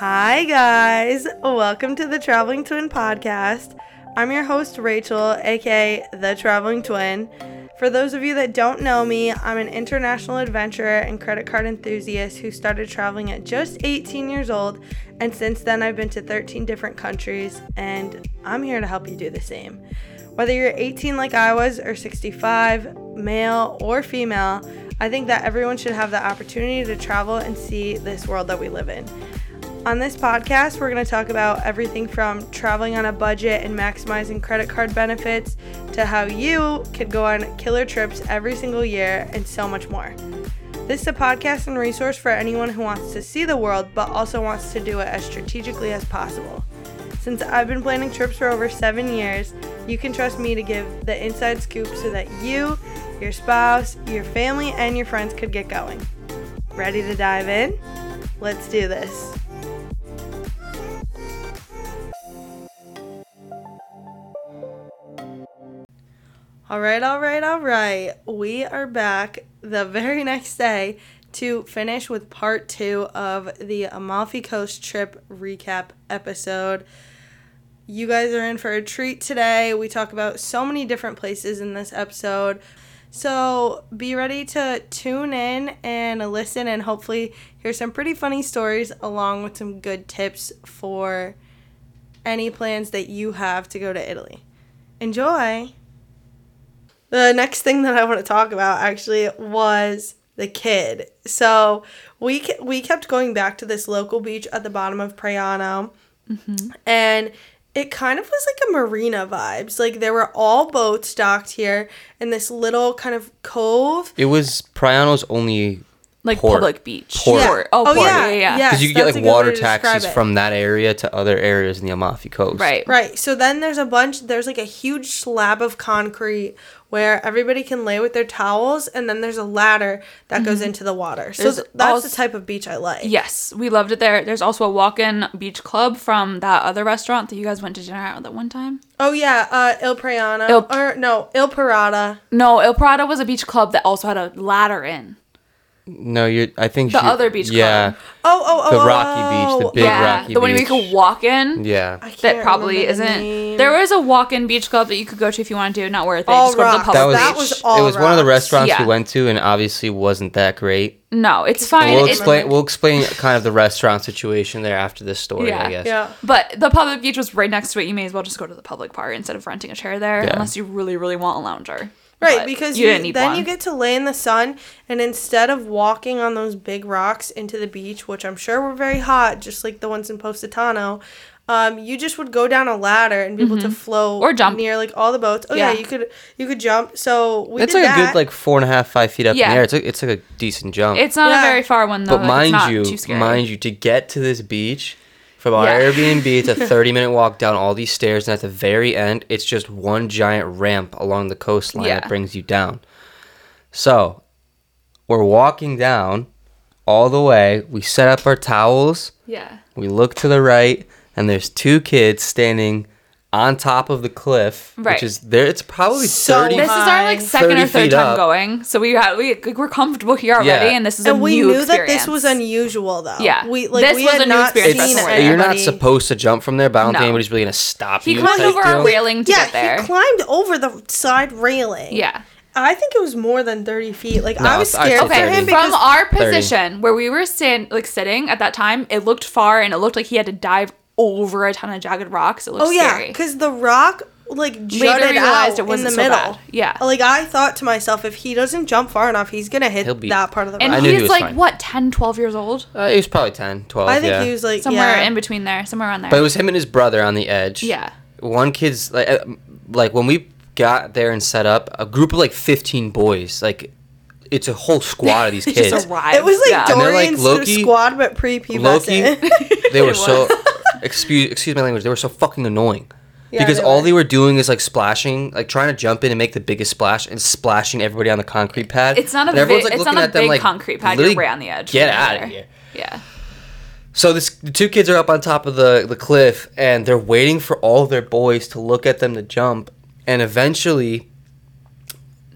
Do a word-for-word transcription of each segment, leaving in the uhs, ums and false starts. Hi guys, welcome to the Traveling Twin podcast. I'm your host Rachel, aka the Traveling Twin. For those of you that don't know me, I'm an international adventurer and credit card enthusiast who started traveling at just eighteen years old, and since then I've been to thirteen different countries, and I'm here to help you do the same. Whether you're eighteen like I was or sixty-five, male or female, I think that everyone should have the opportunity to travel and see this world that we live in. On this podcast, we're going to talk about everything from traveling on a budget and maximizing credit card benefits to how you could go on killer trips every single year and so much more. This is a podcast and resource for anyone who wants to see the world but also wants to do it as strategically as possible. Since I've been planning trips for over seven years, you can trust me to give the inside scoop so that you, your spouse, your family, and your friends could get going. Ready to dive in? Let's do this. All right, all right, all right. We are back the very next day to finish with part two of the Amalfi Coast trip recap episode. You guys are in for a treat today. We talk about so many different places in this episode. So be ready to tune in and listen and hopefully hear some pretty funny stories along with some good tips for any plans that you have to go to Italy. Enjoy! The next thing that I want to talk about actually was the kid. So we we kept going back to this local beach at the bottom of Praiano, mm-hmm. and it kind of was like a marina vibes. Like there were all boats docked here in this little kind of cove. It was Praiano's only like port. public beach. Port. Yeah. Oh, oh port. yeah, yeah, yeah. Because yes, you could get like water taxis from that area to other areas in the Amalfi Coast. Right, right. So then there's a bunch. There's like a huge slab of concrete where everybody can lay with their towels, and then there's a ladder that mm-hmm. goes into the water. So th- that's also the type of beach I like. Yes, we loved it there. There's also a walk-in beach club from that other restaurant that you guys went to dinner at that one time. Oh, yeah, uh, Il Praiano. Il- or, no, Il Parada. No, Il Parada was a beach club that also had a ladder in. No, you're, I think... The other beach club. Yeah. Oh, oh, oh. The rocky oh, beach, the big yeah, rocky beach. The one we could walk in. Yeah. I can't that probably isn't... The there was a walk-in beach club that you could go to if you wanted to. Not worth it. All just go rocks. to the public that was, beach. That was all It was rocks. one of the restaurants yeah. we went to and obviously wasn't that great. No, it's fine. We'll, it's, explain, we'll explain kind of the restaurant situation there after this story, yeah. I guess. Yeah. But the public beach was right next to it. You may as well just go to the public part instead of renting a chair there. Yeah. Unless you really, really want a lounger. Right, but because you you, then one. you get to lay in the sun, and instead of walking on those big rocks into the beach, which I'm sure were very hot, just like the ones in Positano, um, you just would go down a ladder and be mm-hmm. able to float or jump near like all the boats. Oh yeah, yeah you could you could jump. So we That's did like that. It's like a good like four and a half five feet up yeah. in the air. It's like it's like a decent jump. It's not yeah. a very far one though. But mind it's not you, too scary. mind you, to get to this beach. From our yeah. Airbnb, it's a thirty-minute walk down all these stairs, and at the very end, it's just one giant ramp along the coastline yeah. that brings you down. So, we're walking down all the way. We set up our towels. Yeah. We look to the right, and there's two kids standing on top of the cliff. Right. Which is there. It's probably so thirty. This is our like second or third time up. going, so we had we like, we're comfortable here already, yeah. and this is and a we new knew experience. that this was unusual though. Yeah. We like this we was had a new not experience. Seen it. You're not supposed to jump from there, but I don't no. think anybody's really gonna stop he you. He climbed over a railing to yeah, get there. Yeah, he climbed over the side railing. Yeah. I think it was more than thirty feet. Like no, I was scared okay. for him because from our position thirty. where we were stand like sitting at that time, it looked far and it looked like he had to dive over a ton of jagged rocks. It looks oh, yeah, because the rock, like, jutted out it in the so middle. Bad. Yeah. Like, I thought to myself, if he doesn't jump far enough, he's going to hit be, that part of the rock. And I he's, he was like, fine. what, ten, twelve years old? Uh, he was probably ten, twelve, I think yeah. he was, like, Somewhere yeah. in between there. Somewhere around there. But it was him and his brother on the edge. Yeah. One kid's, like, uh, like when we got there and set up, a group of, like, fifteen boys, like... It's a whole squad of these kids. Just arrived. It was like yeah. Dorian's like, squad, but pre-pubescent. Loki, they were so... excuse excuse my language. They were so fucking annoying. Yeah, because they all they were doing is, like, splashing, like, trying to jump in and make the biggest splash and splashing everybody on the concrete pad. It's not a, vi- like, it's not a big them, like, concrete pad. You're right on the edge. Get out there. of here. Yeah. So this, the two kids are up on top of the, the cliff, and they're waiting for all their boys to look at them to jump. And eventually...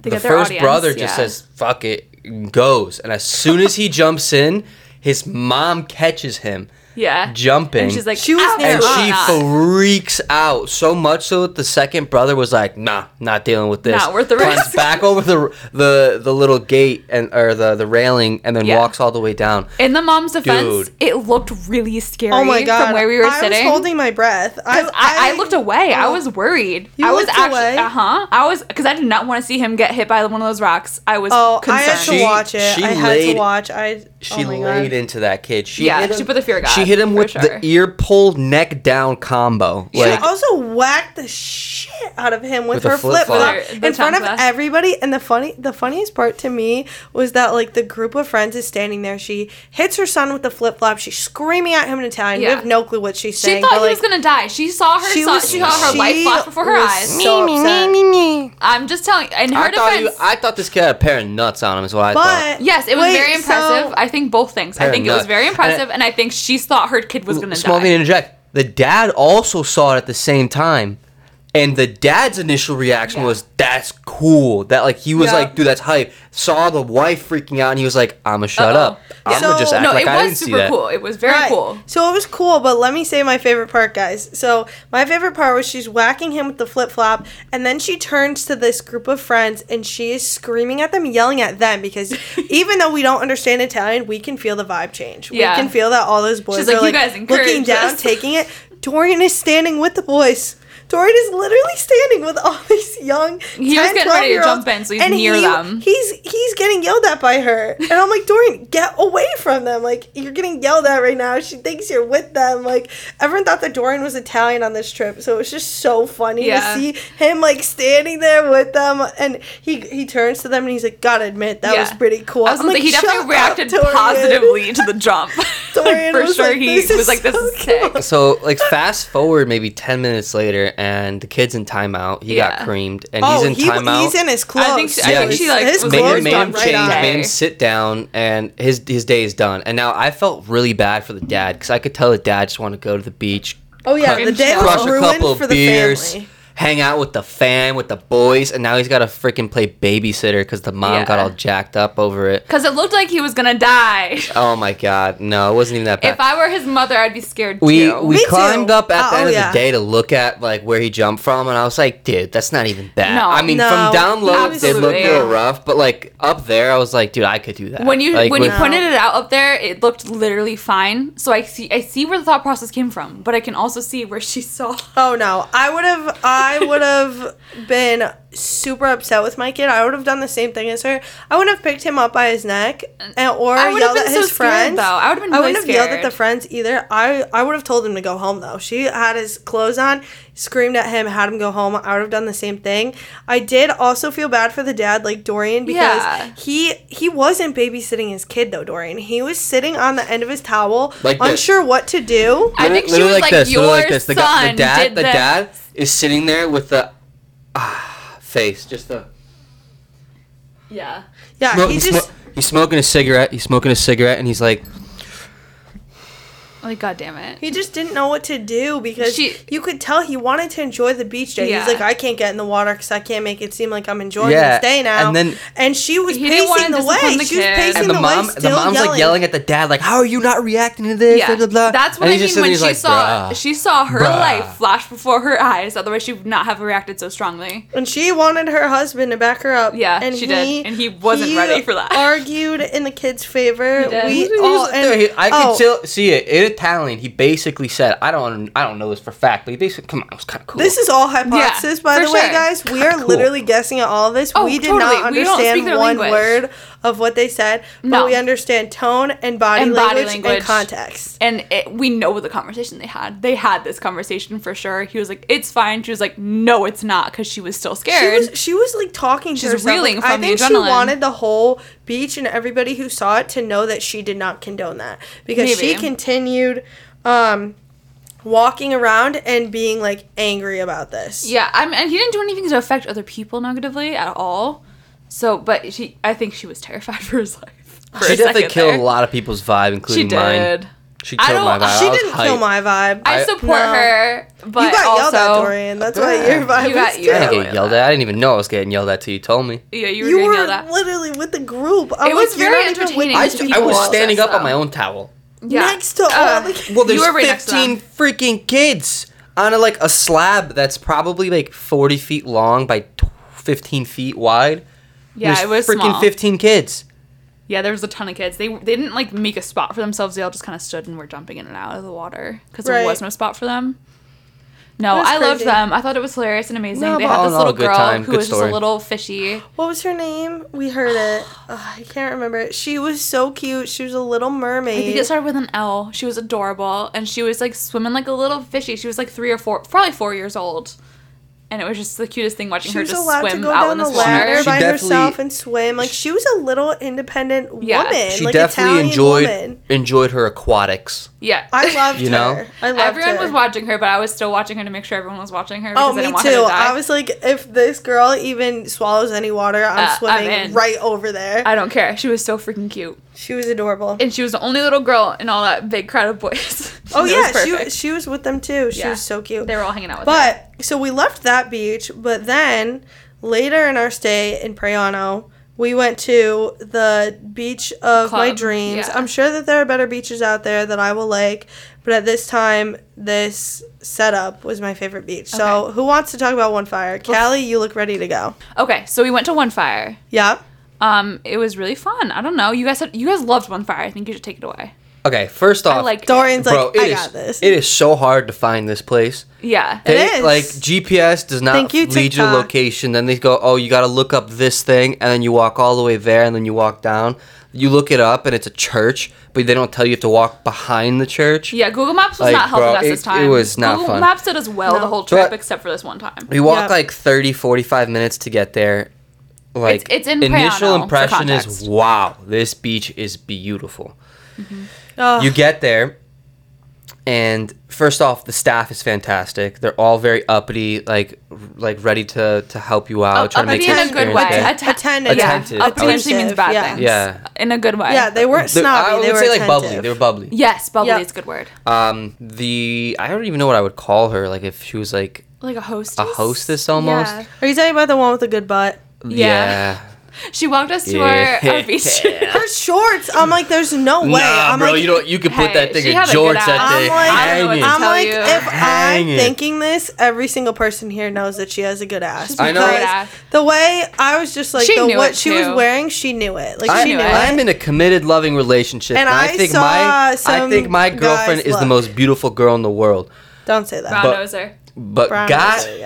The first audience, brother yeah. just says, fuck it, and goes. And as soon as he jumps in, his mom catches him. yeah, jumping. And she's like, she was there. And she freaks out so much so that the second brother was like, nah, not dealing with this. Not worth the risk. Climbs back over the the the little gate and or the, the railing and then yeah. walks all the way down. In the mom's defense, Dude. it looked really scary oh my God. from where we were I sitting. I was holding my breath. I, I, I looked away. Oh. I was worried. You I was looked actually, away? Uh-huh. I was, because I did not want to see him get hit by one of those rocks. I was oh, concerned. I had to watch it. She, she I had laid, to watch. I, she oh laid God. into that kid. She yeah, hit she put the fear of God. She hit him with sure. the ear pull, neck down combo. She like, also whacked the shit out of him with, with her flip flop in front of class. everybody. And the funny, the funniest part to me was that like the group of friends is standing there. She hits her son with the flip flop. She's screaming at him in Italian. Yeah. We have no clue what she's saying. She thought but, like, he was gonna die. She saw her. She, son, was, she saw her she life flash before her eyes. So me, me, me, me, me. I'm just telling. In her I defense, you, I thought this kid had a pair of nuts on him. Is what I but, thought. Yes, it was wait, very impressive. So, I think both things. I think it was very impressive, and, it, and I think she thought her kid was going to die. Small thing to interject. The dad also saw it at the same time, and the dad's initial reaction yeah. was, that's cool. That like he was yeah. like, dude, that's hype. Saw the wife freaking out, and he was like, I'm going to shut Uh-oh. up. I'm so, going to just act no, like I didn't see that. No, it was super cool. It was very right. cool. So it was cool, but let me say my favorite part, guys. So my favorite part was she's whacking him with the flip-flop, and then she turns to this group of friends, and she is screaming at them, yelling at them, because even though we don't understand Italian, we can feel the vibe change. Yeah. We can feel that all those boys she's are like, like you guys looking down, us. taking it. Dorian is standing with the boys. Dorian is literally standing with all these young he ten, twelve-year-olds, so he's and near he, them. He's he's getting yelled at by her. And I'm like, Dorian, get away from them. Like, you're getting yelled at right now. She thinks you're with them. Like, everyone thought that Dorian was Italian on this trip, so it was just so funny yeah. to see him, like, standing there with them. And he he turns to them, and he's like, gotta admit, that yeah. was pretty cool. I was I'm like, he definitely reacted up, positively to the jump. Dorian like, for was sure like, he was like, this so is sick. Cool. So, like, fast forward maybe ten minutes later, and the kid's in timeout. He yeah. got creamed, and oh, he's in he, timeout. He's in his clothes. I think she, yeah, I think she like his made, made him right change, on. made him sit down, and his his day is done. And now I felt really bad for the dad because I could tell the dad just wanted to go to the beach. Oh yeah, cr- the day was ruined for the beers, family. Hang out with the fam, with the boys, and now he's got to freaking play babysitter because the mom yeah. got all jacked up over it. Because it looked like he was gonna die. Oh my God, no, it wasn't even that bad. If I were his mother, I'd be scared too. We we Me climbed too. up at oh, the end yeah. of the day to look at like where he jumped from, and I was like, dude, that's not even bad. No, I mean, no, from down low, absolutely. it looked a little rough, but like up there, I was like, dude, I could do that. When you like, when with, you pointed it out up there, it looked literally fine. So I see I see where the thought process came from, but I can also see where she saw. Oh no, I would have. Uh, I would have been super upset with my kid. I would have done the same thing as her. I would have picked him up by his neck and, or yelled at so his friends. Scared, though. I would have been really I wouldn't scared. have yelled at the friends either. I, I would have told him to go home, though. She had his clothes on, screamed at him, had him go home. I would have done the same thing. I did also feel bad for the dad, like Dorian, because yeah. he he wasn't babysitting his kid, though, Dorian. He was sitting on the end of his towel, like unsure this. what to do. I think she was like, like this, your like this. The, son the dad, did the dad is sitting there with the... Uh, face, just the yeah yeah smoking, he just sm- he's smoking a cigarette he's smoking a cigarette and he's like like God damn it, he just didn't know what to do because she, you could tell he wanted to enjoy the beach day. yeah. He's like, I can't get in the water because I can't make it seem like I'm enjoying yeah. this day now. And then and she was pacing the way the she was pacing and the, the mom way, still the mom's yelling. like yelling at the dad like, how are you not reacting to this? yeah. blah, blah, blah. That's what and I mean when she like, saw bruh, she saw her bruh. life flash before her eyes, otherwise she would not have reacted so strongly. And she wanted her husband to back her up. Yeah and she he, did and he wasn't he ready for that. Argued in the kid's favor. He did. We all and, I could oh, still see it it Italian, he basically said, I don't I don't know this for fact, but he basically, come on, it was kind of cool. This is all hypothesis, yeah, by the sure. way, guys. We are cool. literally guessing at all of this. Oh, we did totally. not understand one language. word of what they said, but no. we understand tone and body, and language, body language and context. And it, we know the conversation they had. They had this conversation for sure. He was like, it's fine. She was like, no, it's not, because she was still scared. She was, she was like talking to She's herself. reeling like, from the adrenaline. I think she wanted the whole beach and everybody who saw it to know that she did not condone that, because Maybe. she continued um, walking around and being like angry about this. Yeah, I'm, and he didn't do anything to affect other people negatively at all. So, but she, I think she was terrified for his life. For she definitely killed there. a lot of people's vibe, including she mine. She did. She killed I don't, my vibe. She didn't hyped. kill my vibe. I, I support no. her, but you got also, yelled at, Dorian. That's why yeah. your vibe you got, was you I didn't get yelled at. I didn't even know I was getting yelled at till you told me. Yeah, you were you getting were yelled at. You were literally with the group. I it was, was very entertaining. I, I was standing up though. on my own towel. yeah. next to uh, all the kids. Well, there's right fifteen freaking kids on a, like a slab that's probably like forty feet long by fifteen feet wide. Yeah, it was freaking small. fifteen kids. Yeah, there was a ton of kids. They they didn't like make a spot for themselves. They all just kind of stood and were jumping in and out of the water because right. there was no spot for them. No, I crazy. loved them. I thought it was hilarious and amazing. No, they had this little girl time. who good was story. just a little fishy. What was her name? We heard it. Oh, I can't remember it. She was so cute. She was a little mermaid. I think it started with an L. She was adorable, and she was like swimming like a little fishy. She was like three or four, probably four years old. And it was just the cutest thing watching she her just swim to go out down in the water by herself and swim. Like, she was a little independent woman. Yeah. She like definitely Italian enjoyed woman. enjoyed her aquatics. Yeah. I loved you her. Know? I loved everyone her. Everyone was watching her, but I was still watching her to make sure everyone was watching her. Because oh, me I didn't want too. Her to die. I was like, if this girl even swallows any water, I'm uh, swimming I'm right over there. I don't care. She was so freaking cute. She was adorable. And she was the only little girl in all that big crowd of boys. Oh, yeah. She, she was with them, too. She yeah. was so cute. They were all hanging out with but, her. But, so we left that beach, but then later in our stay in Praiano, we went to the beach of Club. my dreams. Yeah. I'm sure that there are better beaches out there that I will like, but at this time, this setup was my favorite beach. Okay. So who wants to talk about One Fire? Callie, you look ready to go. Okay, so we went to One Fire. Yeah. Um, it was really fun. I don't know. You guys had, you guys loved One Fire. I think you should take it away. Okay, first off, like Dorian's bro, like, I is, got this. It is so hard to find this place. Yeah, they, it is. Like, G P S does not you, lead you to location. Then they go, oh, you got to look up this thing, and then you walk all the way there, and then you walk down. You look it up, and it's a church, but they don't tell you you have to walk behind the church. Yeah, Google Maps was like, not helping us this time. It was not Google fun. Google Maps did as well no. the whole trip, but except for this one time. We walked yep. like thirty, forty-five minutes to get there. Like, it's, it's in initial Praiano, impression is, wow, this beach is beautiful. Mm-hmm. Oh. You get there, and first off, the staff is fantastic. They're all very uppity, like like ready to, to help you out. Uh, trying uppity to make in a good way. Att- attentive. Yeah. attentive. Uppity actually means bad yeah. things. Yeah. In a good way. Yeah, they weren't snobby. I would they were say attentive. like bubbly. They were bubbly. Yes, bubbly yep. is a good word. Um, the I don't even know what I would call her. Like, if she was like like a hostess. A hostess almost. Yeah. Are you talking about the one with the good butt? Yeah. yeah. She walked us to yeah. our, our beach. Her shorts. I'm like, there's no way. Nah, I'm bro, like, you don't. You can put hey, that thing in jorts that day. I'm like, I'm like if Hang I'm it. thinking this, every single person here knows that she has a good ass. I know. Ass. The way I was just like, the, what she too. was wearing, she knew it. Like, I she knew it. I'm in a committed, loving relationship, and, and I, I think my, I think my girlfriend is look. the most beautiful girl in the world. Don't say that. Brown but, noser. But Brown God, noser,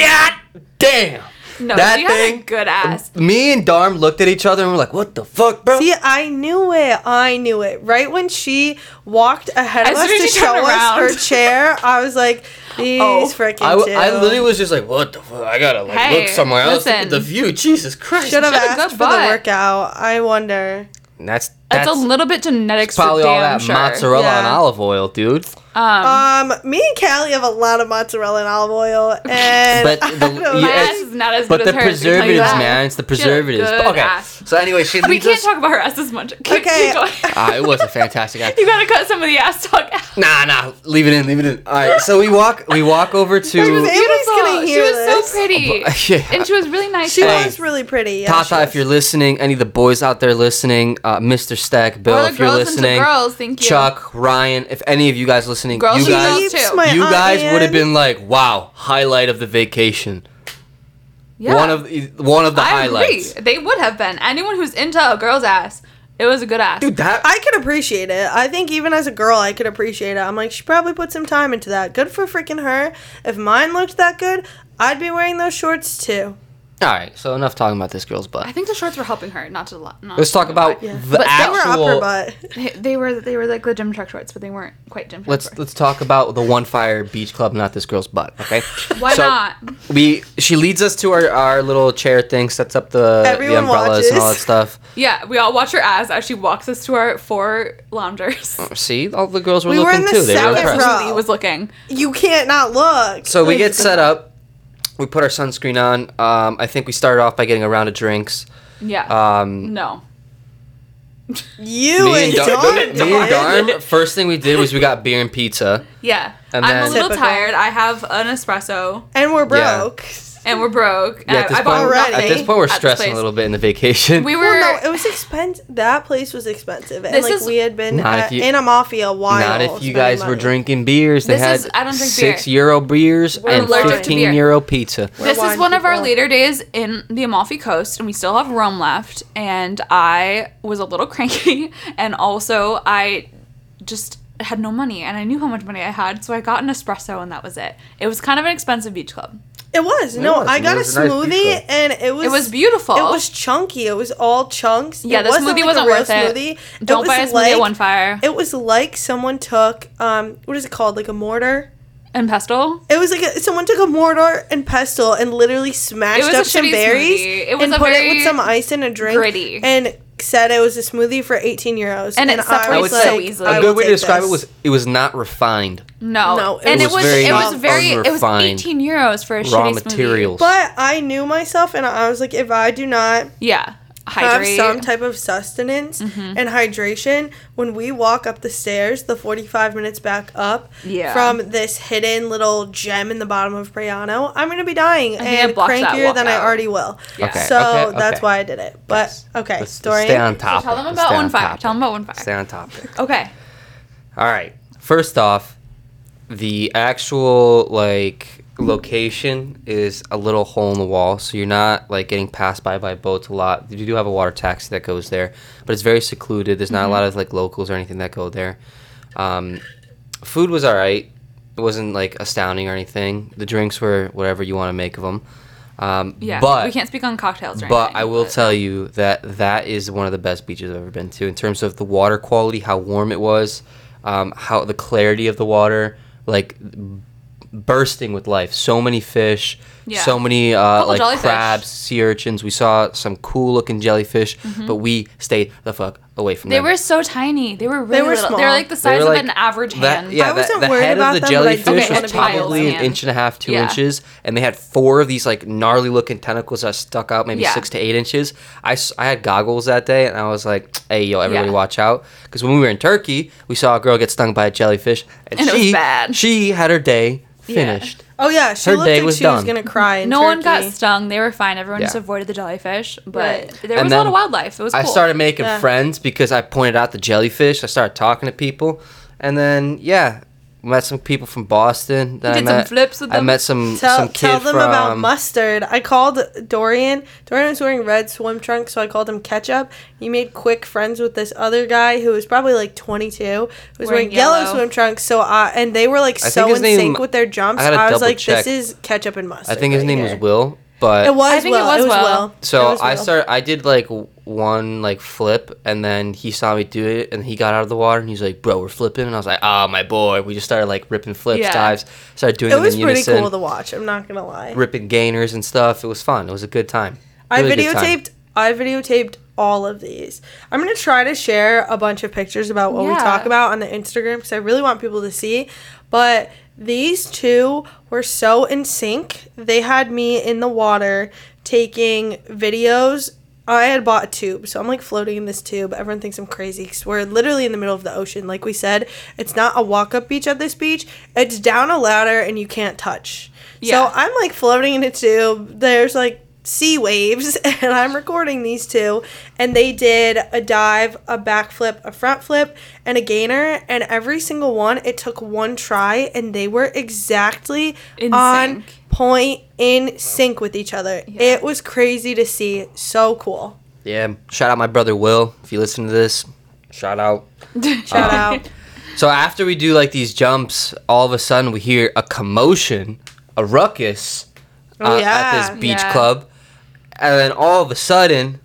yeah. God damn. No, that she thing, had a good ass. Me and Darm looked at each other and we're like, what the fuck, bro? See, I knew it. I knew it. Right when she walked ahead of us to show us around. her chair, I was like, these oh, freaking I, w- I literally was just like, what the fuck? I gotta like hey, look somewhere listen. else. The view, Jesus Christ. Should have asked for butt. the workout. I wonder. That's, that's, that's a little bit genetics for damn sure. Probably all that sure. mozzarella yeah. and olive oil, dude. Um, um, me and Callie have a lot of mozzarella and olive oil, and but the, you, ass is not as but good the as preservatives, man, it's the preservatives. Okay, ass. so anyway, she we can't us. talk about her ass as much. Keep, okay, keep uh, it was a fantastic ass. You gotta cut some of the ass talk out. Nah, nah, leave it in, leave it in. All right, so we walk, we walk over to. She was beautiful. Gonna hear she was this. so pretty, but, yeah. and she was really nice. She was really pretty. Yeah, Tata, if you're listening, any of the boys out there listening, uh, Mister Stack, Bill, if you're listening, girls, thank you. Chuck, Ryan, if any of you guys listening. Girls you guys, you guys would have been like, "Wow, highlight of the vacation." Yeah, one of the, one of the I highlights. Agree. They would have been anyone who's into a girl's ass. It was a good ass, dude. That I could appreciate it. I think even as a girl, I could appreciate it. I'm like, she probably put some time into that. Good for freaking her. If mine looked that good, I'd be wearing those shorts too. All right, so enough talking about this girl's butt. I think the shorts were helping her, not to lot. Let's talk about yeah. the but actual. They were upper butt. They were they were like the gym truck shorts, but they weren't quite gym truck let's, shorts. Let's talk about the One Fire Beach Club, not this girl's butt. Okay. Why so not? We she leads us to our, our little chair thing, sets up the, the umbrellas watches. and all that stuff. Yeah, we all watch her ass as she walks us to our four loungers. Oh, see, all the girls were we looking were in the too. They were impressed. Julie was looking. You can't not look. So we get set up. We put our sunscreen on. Um, I think we started off by getting a round of drinks. Yeah. Um, no. You me and, and Darm. Dar- me and Darm. First thing we did was we got beer and pizza. Yeah. And I'm then- a little Typical. tired. I have an espresso. And we're broke. Yeah. and we're broke. Yeah, at, this I point, already, at this point, we're stressing a little bit in the vacation. We were. Well, no, it was expensive. That place was expensive, and like is, we had been at, you, in Amalfi a while. Not if you guys money. were drinking beers. They this had is, I don't drink six beer. euro beers we're and fifteen beer. euro pizza. We're this is one people. of our later days in the Amalfi Coast, and we still have Rome left. And I was a little cranky, and also I just. had no money, and I knew how much money I had, so I got an espresso, and that was it. It was kind of an expensive beach club. It was. It no, was. I got a smoothie, a nice and it was... It was beautiful. It was chunky. It was all chunks. Yeah, it the wasn't smoothie like wasn't worth smoothie. it. Don't it buy a smoothie like, at One Fire. It was like someone took, um, what is it called, like a mortar? And pestle? It was like a, someone took a mortar and pestle and literally smashed up some berries smoothie. It was and a put very it with some ice and a drink. Gritty. And... said it was a smoothie for eighteen euros, and, and it separates like, so easily. A good way to describe this. it was it was not refined. No, no, it and was it was very it was very it was eighteen euros for a raw shitty materials. Smoothie. But I knew myself, and I was like, if I do not, yeah, hydrate. have some type of sustenance mm-hmm. and hydration when we walk up the stairs, the forty-five minutes back up yeah. from this hidden little gem in the bottom of Praiano, I'm gonna be dying and crankier than out. I already will. Yeah. Okay, so okay, okay. that's why I did it. But yes. okay, let's, Dorian, let's stay on top. So tell them about One Fire. Tell them about One Fire. Stay on topic. Okay. All right. First off, the actual like. location is a little hole in the wall, so you're not like getting passed by by boats a lot. You do have a water taxi that goes there, but it's very secluded. There's not mm-hmm. a lot of like locals or anything that go there. Um, food was all right. It wasn't like astounding or anything. The drinks were whatever you want to make of them. Um, yeah, but, we can't speak on cocktails right now. But anything, I will but. tell you that that is one of the best beaches I've ever been to in terms of the water quality, how warm it was, um, how the clarity of the water, like. bursting with life, so many fish, yeah. so many uh, like jellyfish. crabs, sea urchins. We saw some cool looking jellyfish, mm-hmm. but we stayed the fuck away from they them. They were so tiny. They were really they were little. Small. They were like the size like, of an average that, hand. Yeah, I wasn't that, worried the head about of the them, jellyfish okay, was, was probably an hand. inch and a half, two yeah. inches, and they had four of these like gnarly looking tentacles that stuck out maybe yeah. six to eight inches. I, I had goggles that day, and I was like, hey, yo, everybody yeah. watch out. Because when we were in Turkey, we saw a girl get stung by a jellyfish, and, and she, it was bad. She had her day finished. Yeah. Oh yeah, she her looked like was she done. was gonna cry. In no Turkey. one got stung. They were fine. Everyone yeah. just avoided the jellyfish, but right. there and was a lot of wildlife. It was. I cool. started making yeah. friends because I pointed out the jellyfish. I started talking to people, and then yeah, met some people from Boston. That you did I met, some flips with them. I met some tell, some kid Tell them from, about mustard. I called Dorian. Dorian was wearing red swim trunks, so I called him Ketchup. He made quick friends with this other guy who was probably like twenty-two, who was wearing, wearing yellow. yellow swim trunks. So I and they were like I so in name, sync with their jumps. I, I was like, check. this is Ketchup and Mustard. I think his right name here. was Will, but it was I think Will. It was, it was Will. Will. So was Will. I started. I did like. one like flip, and then he saw me do it, and he got out of the water, and he's like, bro, we're flipping, and I was like, ah, oh, my boy. We just started like ripping flips, yeah. dives, started doing it in unison. It was pretty cool to watch, I'm not gonna lie. Ripping gainers and stuff. It was fun. It was a good time. Really I videotaped time. I videotaped all of these. I'm gonna try to share a bunch of pictures about what yeah. we talk about on the Instagram, because I really want people to see, but these two were so in sync. They had me in the water taking videos. I had bought a tube, so I'm, like, floating in this tube. Everyone thinks I'm crazy because we're literally in the middle of the ocean. Like we said, it's not a walk-up beach at this beach. It's down a ladder, and you can't touch. Yeah. So I'm, like, floating in a tube. There's, like, sea waves, and I'm recording these two. And they did a dive, a backflip, a front flip, and a gainer. And every single one, it took one try, and they were exactly in on... sync. point in sync with each other. Yeah. It was crazy to see. So cool. Yeah. Shout out my brother Will. If you listen to this, shout out. shout um, out. So after we do like these jumps, all of a sudden we hear a commotion, a ruckus uh, oh, yeah. at this beach yeah. club. And then all of a sudden,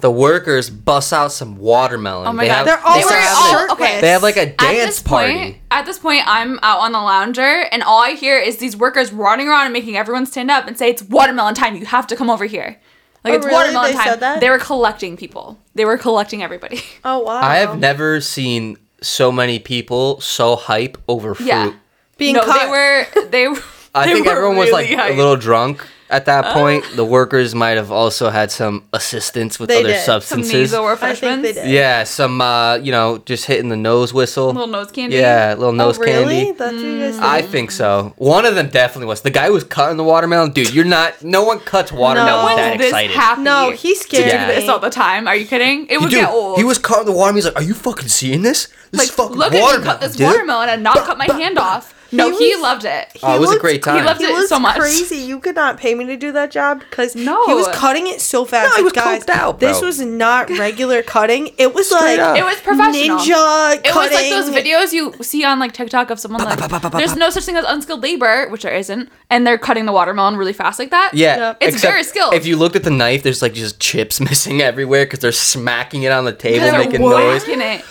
the workers bust out some watermelon. Oh my they god! Have, They're all, they all a, okay. They have like a dance at party. Point, at this point, I'm out on the lounger, and all I hear is these workers running around and making everyone stand up and say, "It's watermelon time! You have to come over here!" Like oh, it's really? watermelon they time. Said that? They were collecting people. They were collecting everybody. Oh wow! I have never seen so many people so hype over fruit. Yeah. Being no, caught. they were. They. I they think were everyone was really like hype. a little drunk. at that uh, point, the workers might have also had some assistance with other did. substances. Some nasal refreshments. Yeah, some, uh, you know, just hitting the nose whistle. Little nose candy? Yeah, little nose oh, really? candy. That's what you guys think? I think so. One of them definitely was. The guy who was cutting the watermelon, dude, you're not, no one cuts watermelon no. that excited. Happy? No, he's scared. Yeah. Do this all the time. Are you kidding? It would dude, get old. He was cutting the watermelon. He's like, are you fucking seeing this? This like, is fucking look watermelon, look at me cut this dude. watermelon and not bah, cut my bah, hand bah. off. No, he, was, he loved it. He oh, it was looked, a great time. He loved he it so much. Crazy! You could not pay me to do that job because no. he was cutting it so fast. No, he was guys, coked out. Bro. This was not regular cutting. It was Straight like up. It was professional ninja. It cutting. was like those videos you see on like TikTok of someone like, there's no such thing as unskilled labor, which there isn't, and they're cutting the watermelon really fast like that. Yeah, yep. It's very skilled. If you looked at the knife, there's like just chips missing everywhere because they're smacking it on the table, they're making noise. It.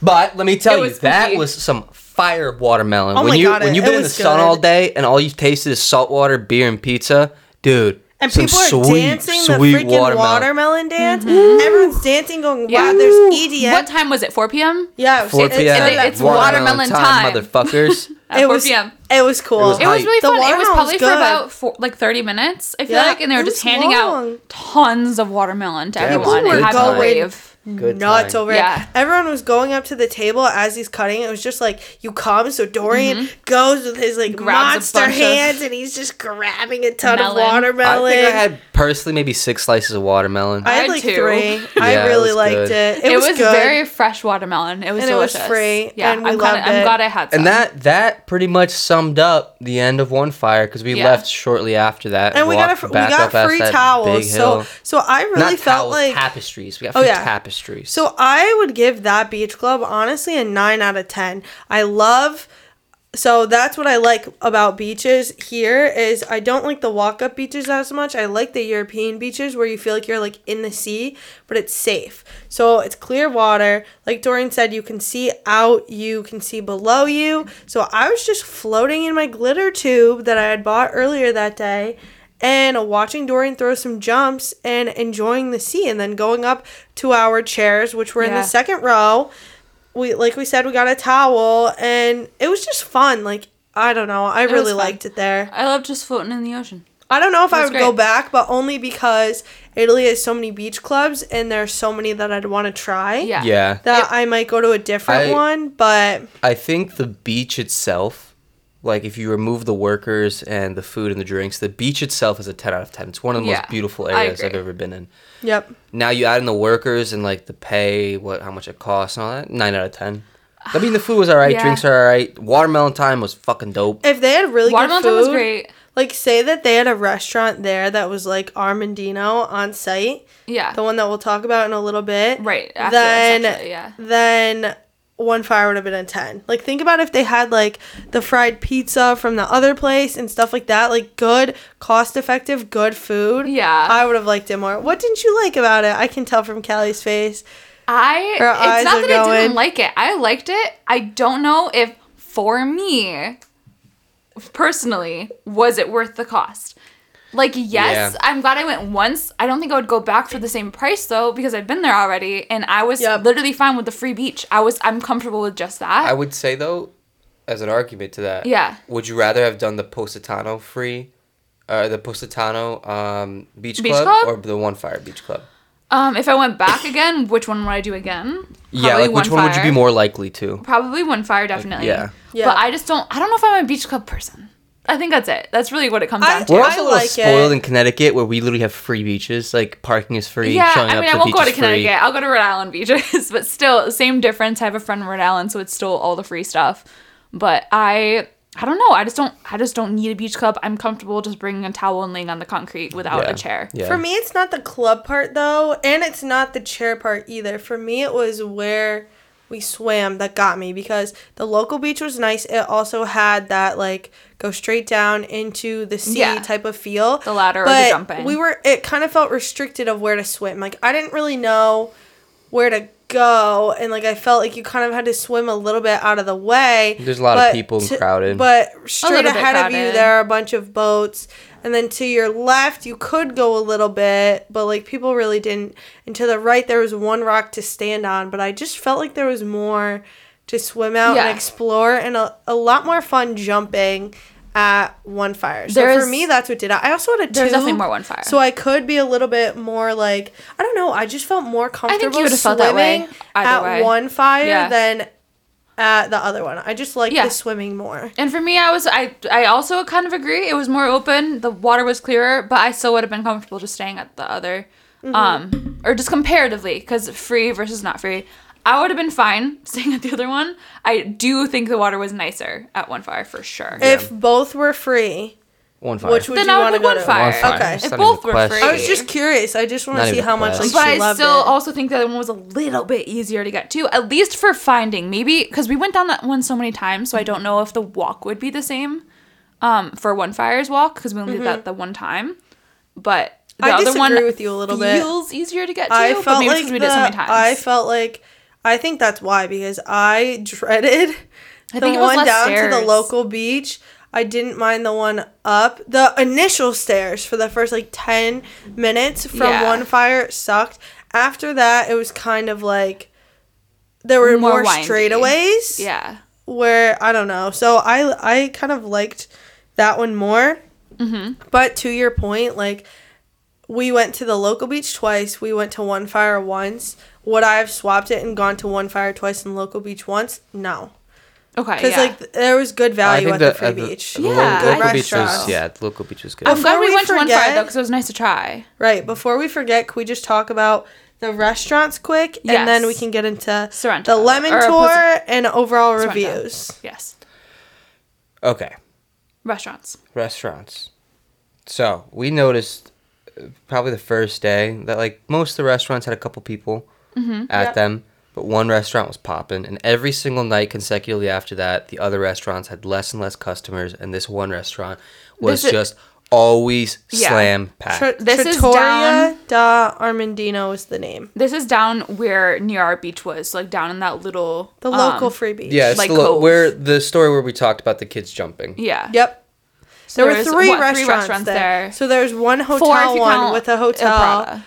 But let me tell you, that was some fire watermelon. Oh when my you God, when you've been in the good. sun all day and all you've tasted is salt water, beer, and pizza, dude. And some people are sweet, dancing sweet the freaking watermelon, watermelon dance. Mm-hmm. Everyone's dancing, going, wow, yeah. there's E D M. What time was it? four p.m. Yeah, it was four p.m. It, it's watermelon, watermelon time, time, motherfuckers. At it four p.m. It was cool. It was, it was really the fun. It was probably was for about four, like thirty minutes. I feel yeah, like, and they were just handing long. out tons of watermelon to yeah, everyone. It was and having a rave. Good nuts time. over yeah. it. Everyone was going up to the table as he's cutting. It was just like, you come. So Dorian mm-hmm. goes with his like Grabs monster hands and he's just grabbing a ton melon. of watermelon. I think I had personally maybe six slices of watermelon. I had like two. three. yeah, I really liked it. It, it was, was good. very fresh watermelon. It was and delicious. It was free. Yeah, and we I'm, loved glad, it. I'm glad I had some. And that that pretty much summed up the end of One Fire because we yeah. left shortly after that. And we got a, we got free towels. So so I really Not felt towels, like tapestries. We got free oh, yeah. tapestries. So I would give that beach club, honestly, a nine out of ten. I love... So that's what I like about beaches here is I don't like the walk-up beaches as much. I like the European beaches where you feel like you're like in the sea, but it's safe. So it's clear water. Like Dorian said, you can see out, you can see below you. So I was just floating in my glitter tube that I had bought earlier that day and watching Dorian throw some jumps and enjoying the sea and then going up to our chairs, which were yeah. in the second row. We like we said, we got a towel and it was just fun. Like, I don't know. I it really liked it there. I love just floating in the ocean. I don't know if I would great. go back, but only because Italy has so many beach clubs and there are so many that I'd want to try. Yeah. yeah. That it, I might go to a different I, one, but... I think the beach itself... Like, if you remove the workers and the food and the drinks, the beach itself is a ten out of ten. It's one of the yeah, most beautiful areas I've ever been in. Yep. Now you add in the workers and, like, the pay, what, how much it costs and all that, nine out of ten. I mean, the food was all right. Yeah. Drinks are all right. Watermelon time was fucking dope. If they had really Watermelon good food. Watermelon time was great. Like, say that they had a restaurant there that was, like, Armandino on site. Yeah. The one that we'll talk about in a little bit. Right. After then, actually, yeah. Then... One Fire would have been a ten. Like, think about if they had, like, the fried pizza from the other place and stuff like that. Like, good, cost-effective, good food. Yeah. I would have liked it more. What didn't you like about it? I can tell from Callie's face. I, Her eyes it's not that going. I didn't like it. I liked it. I don't know if, for me, personally, was it worth the cost? Like, yes, yeah. I'm glad I went once. I don't think I would go back for the same price, though, because I've been there already, and I was yep. literally fine with the free beach. I was, I'm comfortable with just that. I would say, though, as an argument to that, yeah. would you rather have done the Positano free, uh, the Positano um, beach, beach club, club, or the One Fire beach club? Um, if I went back again, which one would I do again? Probably yeah, like, which one, one would you be more likely to? Probably One Fire, definitely. Like, yeah. yeah. But I just don't, I don't know if I'm a beach club person. I think that's it. That's really what it comes down to. We're also a little spoiled in Connecticut where we literally have free beaches. Like, parking is free. Yeah, I mean, I won't go to Connecticut. I'll go to Rhode Island beaches. But still, same difference. I have a friend in Rhode Island, so it's still all the free stuff. But I... I don't know. I just don't. I just don't need a beach club. I'm comfortable just bringing a towel and laying on the concrete without yeah. a chair. Yeah. For me, it's not the club part though, and it's not the chair part either. For me, it was where we swam that got me because the local beach was nice. It also had that like go straight down into the sea yeah. type of feel. The ladder but or the jump in. We were. It kind of felt restricted of where to swim. Like I didn't really know where to go and like I felt like you kind of had to swim a little bit out of the way. There's a lot of people to, crowded. But straight ahead crowded. of you there are a bunch of boats and then to your left you could go a little bit but like people really didn't and to the right there was one rock to stand on but I just felt like there was more to swim out yeah. and explore and a, a lot more fun jumping at One Fire. So there's, for me, that's what did it. I also had a two. There's definitely more One Fire. So I could be a little bit more like, I don't know, I just felt more comfortable I think you would have felt that way. At way. One Fire yeah. than at the other one. I just liked yeah. the swimming more. And for me, I was, I, I also kind of agree. It was more open. The water was clearer, but I still would have been comfortable just staying at the other. Mm-hmm. Um, or just comparatively, because free versus not free. I would have been fine staying at the other one. I do think the water was nicer at One Fire for sure. Yeah. If both were free, One Fire. Which would then you want to go to? One Fire. One Fire. Okay. If both were free, I was just curious. I just want to see how much. Like, but she I loved still it. Also think that one was a little bit easier to get to, at least for finding. Maybe because we went down that one so many times, so I don't know if the walk would be the same um, for One Fire's walk because we only mm-hmm. did that the one time, but. The I other disagree one with you a little feels bit. Feels easier to get to, I felt but maybe like because we the, did so many times. I felt like, I think that's why, because I dreaded I the one down stairs. To the local beach. I didn't mind the one up. The initial stairs for the first like ten minutes from yeah. One Fire sucked. After that, it was kind of like there were more, more straightaways. Yeah. Where, I don't know. So I, I kind of liked that one more. Mm-hmm. But to your point, like... We went to the local beach twice. We went to One Fire once. Would I have swapped it and gone to One Fire twice and local beach once? No. Okay, because, yeah. like, there was good value at the, the free at the, beach. The, yeah. Good local beach was, yeah, the local beach was good. I'm glad we, we went forget, to One Fire, though, because it was nice to try. Right. Before we forget, can we just talk about the restaurants quick? Yes. And then we can get into Sorrento, the lemon tour Posi- and overall Sorrento. Reviews. Yes. Okay. Restaurants. Restaurants. So, we noticed... probably the first day that like most of the restaurants had a couple people mm-hmm. at yep. them, but one restaurant was popping, and every single night consecutively after that the other restaurants had less and less customers, and this one restaurant was this just is, always yeah. slam packed. Tr- this Trattoria is down, da Armandino is the name. This is down where near our beach was, like down in that little the um, local free beach. Yeah, it's like the lo- where the story where we talked about the kids jumping. Yeah. Yep. So there, there were three, what, restaurants three restaurants there. there. So there was one hotel one with a hotel.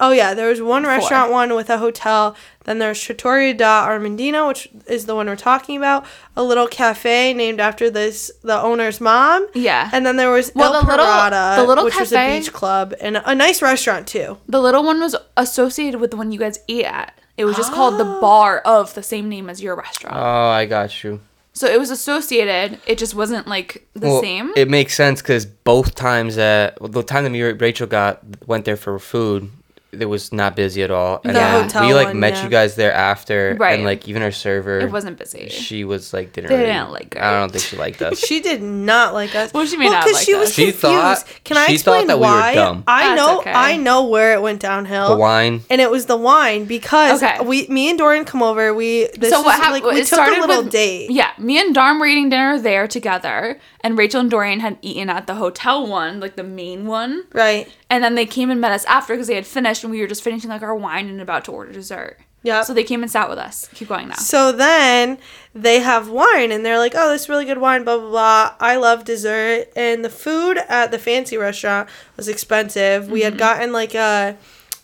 Oh, yeah. There was one Four. restaurant one with a hotel. Then there's Trattoria da Armandino, which is the one we're talking about. A little cafe named after this the owner's mom. Yeah. And then there was well, Il the Parada, little, the little which cafe, was a beach club. And a nice restaurant, too. The little one was associated with the one you guys ate at. It was just oh. called the bar of the same name as your restaurant. Oh, I got you. So it was associated. It just wasn't like the well, same. It makes sense because both times that the time that me and Rachel got went there for food, it was not busy at all. And the then hotel we like one, met yeah. you guys there after, right. and like even our server, it wasn't busy. She was like didn't they really didn't like her. I don't think she liked us. She did not like us. Well, she may well, not like she us. Was she confused. Thought. Can I she explain thought that why? We were dumb. I That's know. Okay. I know where it went downhill. The wine, and it was the wine because okay. we, me and Dorian come over. We this so is, what happened? Like, we took a little with, date. Yeah, me and Darm were eating dinner there together, and Rachel and Dorian had eaten at the hotel one, like the main one, right? And then they came and met us after because they had finished. And we were just finishing like our wine and about to order dessert. Yeah. So they came and sat with us. Keep going now. So then they have wine and they're like, oh, this is really good wine, blah, blah, blah. I love dessert. And the food at the fancy restaurant was expensive. Mm-hmm. We had gotten like a,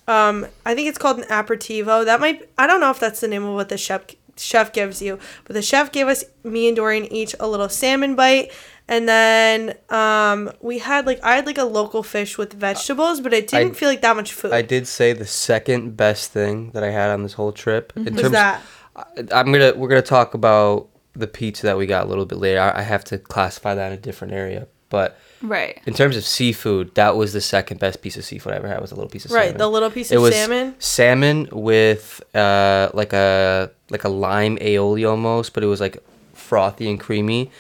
um, I think it's called an aperitivo. That might, I don't know if that's the name of what the chef chef gives you. But the chef gave us, me and Dorian, each a little salmon bite. And then um, we had, like, I had, like, a local fish with vegetables, but it didn't I, feel like that much food. I did say the second best thing that I had on this whole trip. Mm-hmm. In terms, that? I, I'm gonna, we're going to talk about the pizza that we got a little bit later. I, I have to classify that in a different area. But right. in terms of seafood, that was the second best piece of seafood I ever had was a little piece of right, salmon. Right, the little piece it of salmon. It was salmon with, uh, like, a, like, a lime aioli almost, but it was, like, frothy and creamy.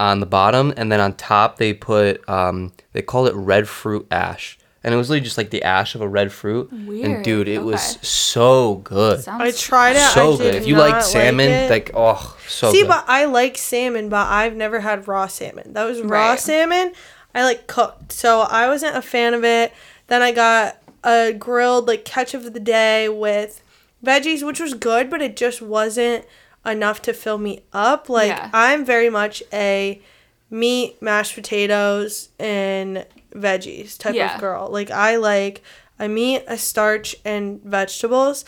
On the bottom, and then on top they put um they called it red fruit ash, and it was literally just like the ash of a red fruit. Weird. And dude, it okay. was so good. Sounds I tried it. So I did good. If you like salmon, like, like oh, so See, good. See, but I like salmon, but I've never had raw salmon. That was raw right. salmon. I like cooked, so I wasn't a fan of it. Then I got a grilled like ketchup of the day with veggies, which was good, but it just wasn't enough to fill me up. Like yeah. I'm very much a meat, mashed potatoes, and veggies type yeah. of girl. Like I like a meat, a starch, and vegetables.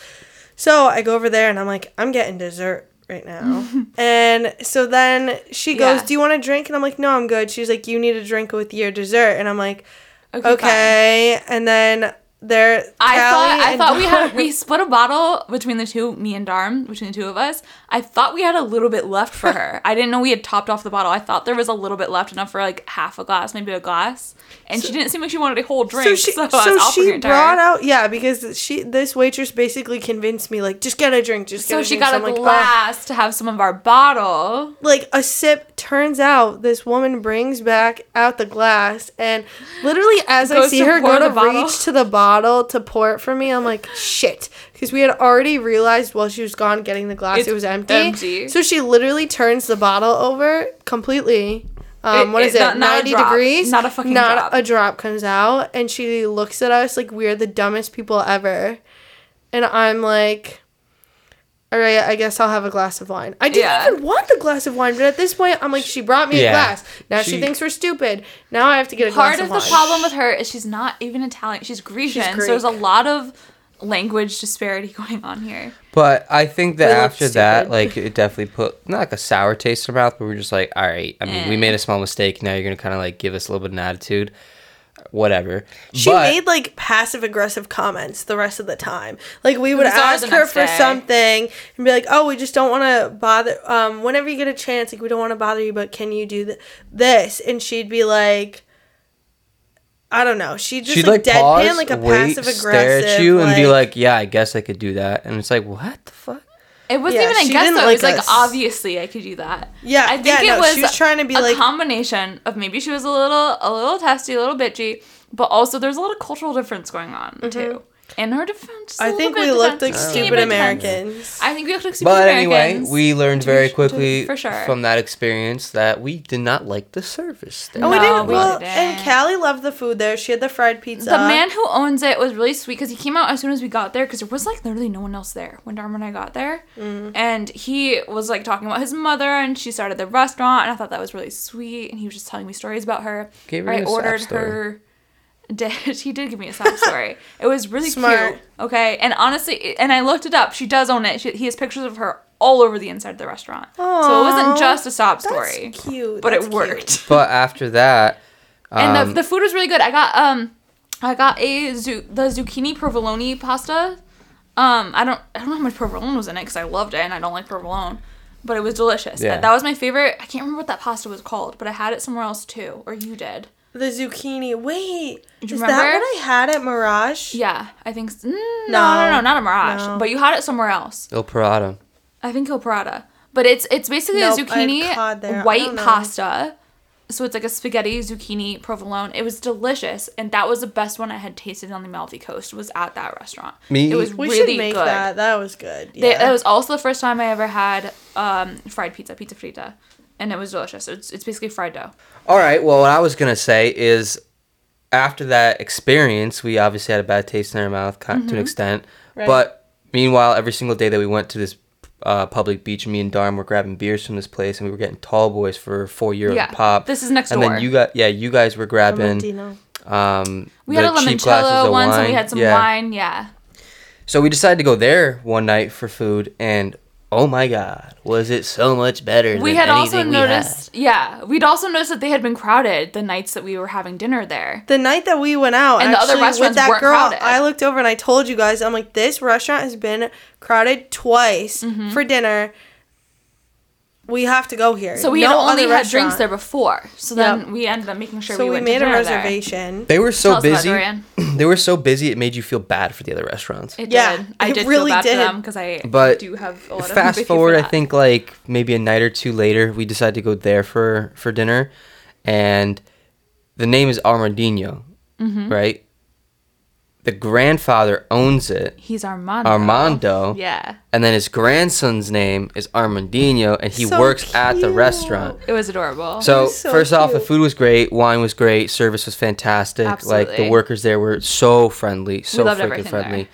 So I go over there and I'm like, I'm getting dessert right now. And so then she goes, yeah. do you want a drink? And I'm like, no, I'm good. She's like, you need a drink with your dessert. And I'm like, okay. okay. And then there, I Callie thought I thought Darm. we had we split a bottle between the two, me and Darm, between the two of us. I thought we had a little bit left for her. I didn't know we had topped off the bottle. I thought there was a little bit left, enough for like half a glass, maybe a glass. And so, she didn't seem like she wanted a whole drink. So she, so so she brought out, yeah, because she this waitress basically convinced me, like, just get a drink, just get so a drink. So she got so a I'm glass like, oh. to have some of our bottle. Like a sip. Turns out this woman brings back out the glass, and literally as I see her go to bottle. reach to the bottle. Bottle to pour it for me, I'm like, shit, because we had already realized while she was gone getting the glass, it's it was empty. empty. So she literally turns the bottle over completely. Um, it, what is it? Not, not ninety degrees. Not a fucking not drop. Not a drop comes out, and she looks at us like we're the dumbest people ever. And I'm like, all right, I guess I'll have a glass of wine. I didn't yeah. even want the glass of wine, but at this point, I'm like, she brought me yeah. a glass. Now she, she thinks we're stupid. Now I have to get a glass of wine. Part of the problem with her is she's not even Italian. She's Grecian. She's so there's a lot of language disparity going on here. But I think that we after that, like, it definitely put, not like a sour taste in her mouth, but we're just like, all right, I mean, eh. we made a small mistake. Now you're going to kind of, like, give us a little bit of an attitude. Whatever. She but, made like passive aggressive comments the rest of the time. Like we would ask her for day. something and be like, "Oh, we just don't want to bother. Um, whenever you get a chance, like we don't want to bother you, but can you do th- this?" And she'd be like, "I don't know." She just she'd like, like pause, deadpan, like a wait, passive aggressive, stare at you like, and be like, "Yeah, I guess I could do that." And it's like, what the fuck? It wasn't yeah, even a guess, though. Like it was us. like, obviously, I could do that. Yeah, I think yeah, it no, was, she was trying to be a like, combination of maybe she was a little a little testy, a little bitchy, but also there's a little cultural difference going on, mm-hmm. too. In her defense, I think we looked like stupid Americans. I think we looked like stupid Americans. But anyway, we learned very quickly for sure. from that experience that we did not like the service there. Oh, no, we didn't. We well, didn't. And Callie loved the food there. She had the fried pizza. The man who owns it was really sweet because he came out as soon as we got there because there was like literally no one else there when Darm and I got there. Mm. And he was like talking about his mother and she started the restaurant and I thought that was really sweet. And he was just telling me stories about her. Gave her I ordered her. Did he did give me a sad story. It was really Smart. cute. Okay. And honestly, and I looked it up. She does own it. She, he has pictures of her all over the inside of the restaurant. Aww, so it wasn't just a sob story. That's cute. But that's it worked. Cute. But after that. Um, and the, the food was really good. I got um, I got a zu- the zucchini provolone pasta. Um, I don't I don't know how much provolone was in it because I loved it and I don't like provolone. But it was delicious. Yeah. That, that was my favorite. I can't remember what that pasta was called, but I had it somewhere else too. Or you did. The zucchini. Wait, is remember? that what I had at Mirage? Yeah, I think so. No, no, no, no not at Mirage. No. But you had it somewhere else. Il Parada. I think Il Parada. But it's it's basically nope, a zucchini white pasta. So it's like a spaghetti, zucchini, provolone. It was delicious, and that was the best one I had tasted on the Amalfi Coast. Was at that restaurant. Me, it was we really should make good. That that was good. Yeah. They, that was also the first time I ever had um, fried pizza, pizza frita. And it was delicious. It's it's basically fried dough. All right. Well, what I was going to say is after that experience, we obviously had a bad taste in our mouth mm-hmm. to an extent. Right. But meanwhile, every single day that we went to this uh, public beach, me and Darm were grabbing beers from this place and we were getting tall boys for four euros yeah. a pop. This is next and door. And then you got, yeah, you guys were grabbing um, We had a limoncello once and we had some yeah. wine. Yeah. So we decided to go there one night for food and oh my God, was it so much better than anything we had. We had also noticed, yeah, we'd also noticed that they had been crowded the nights that we were having dinner there. The night that we went out, and actually, the other restaurants with that weren't girl, crowded. I looked over and I told you guys, I'm like, this restaurant has been crowded twice mm-hmm. for dinner. We have to go here. So we no had only had restaurant. drinks there before. So then yep. we ended up making sure so we went we made to a reservation. There. They were so Tell busy. About, they were so busy. It made you feel bad for the other restaurants. It yeah, did. I it did really feel bad did. for them because I but do have a lot of. Fast forward, for I think like maybe a night or two later, we decided to go there for for dinner, and the name is Armandino, mm-hmm. right? The grandfather owns it. He's Armando. Armando. Yeah. And then his grandson's name is Armandino, and he so works cute. at the restaurant. It was adorable. So, was so first cute. off, the food was great. Wine was great. Service was fantastic. Absolutely. Like, the workers there were so friendly. So freaking friendly.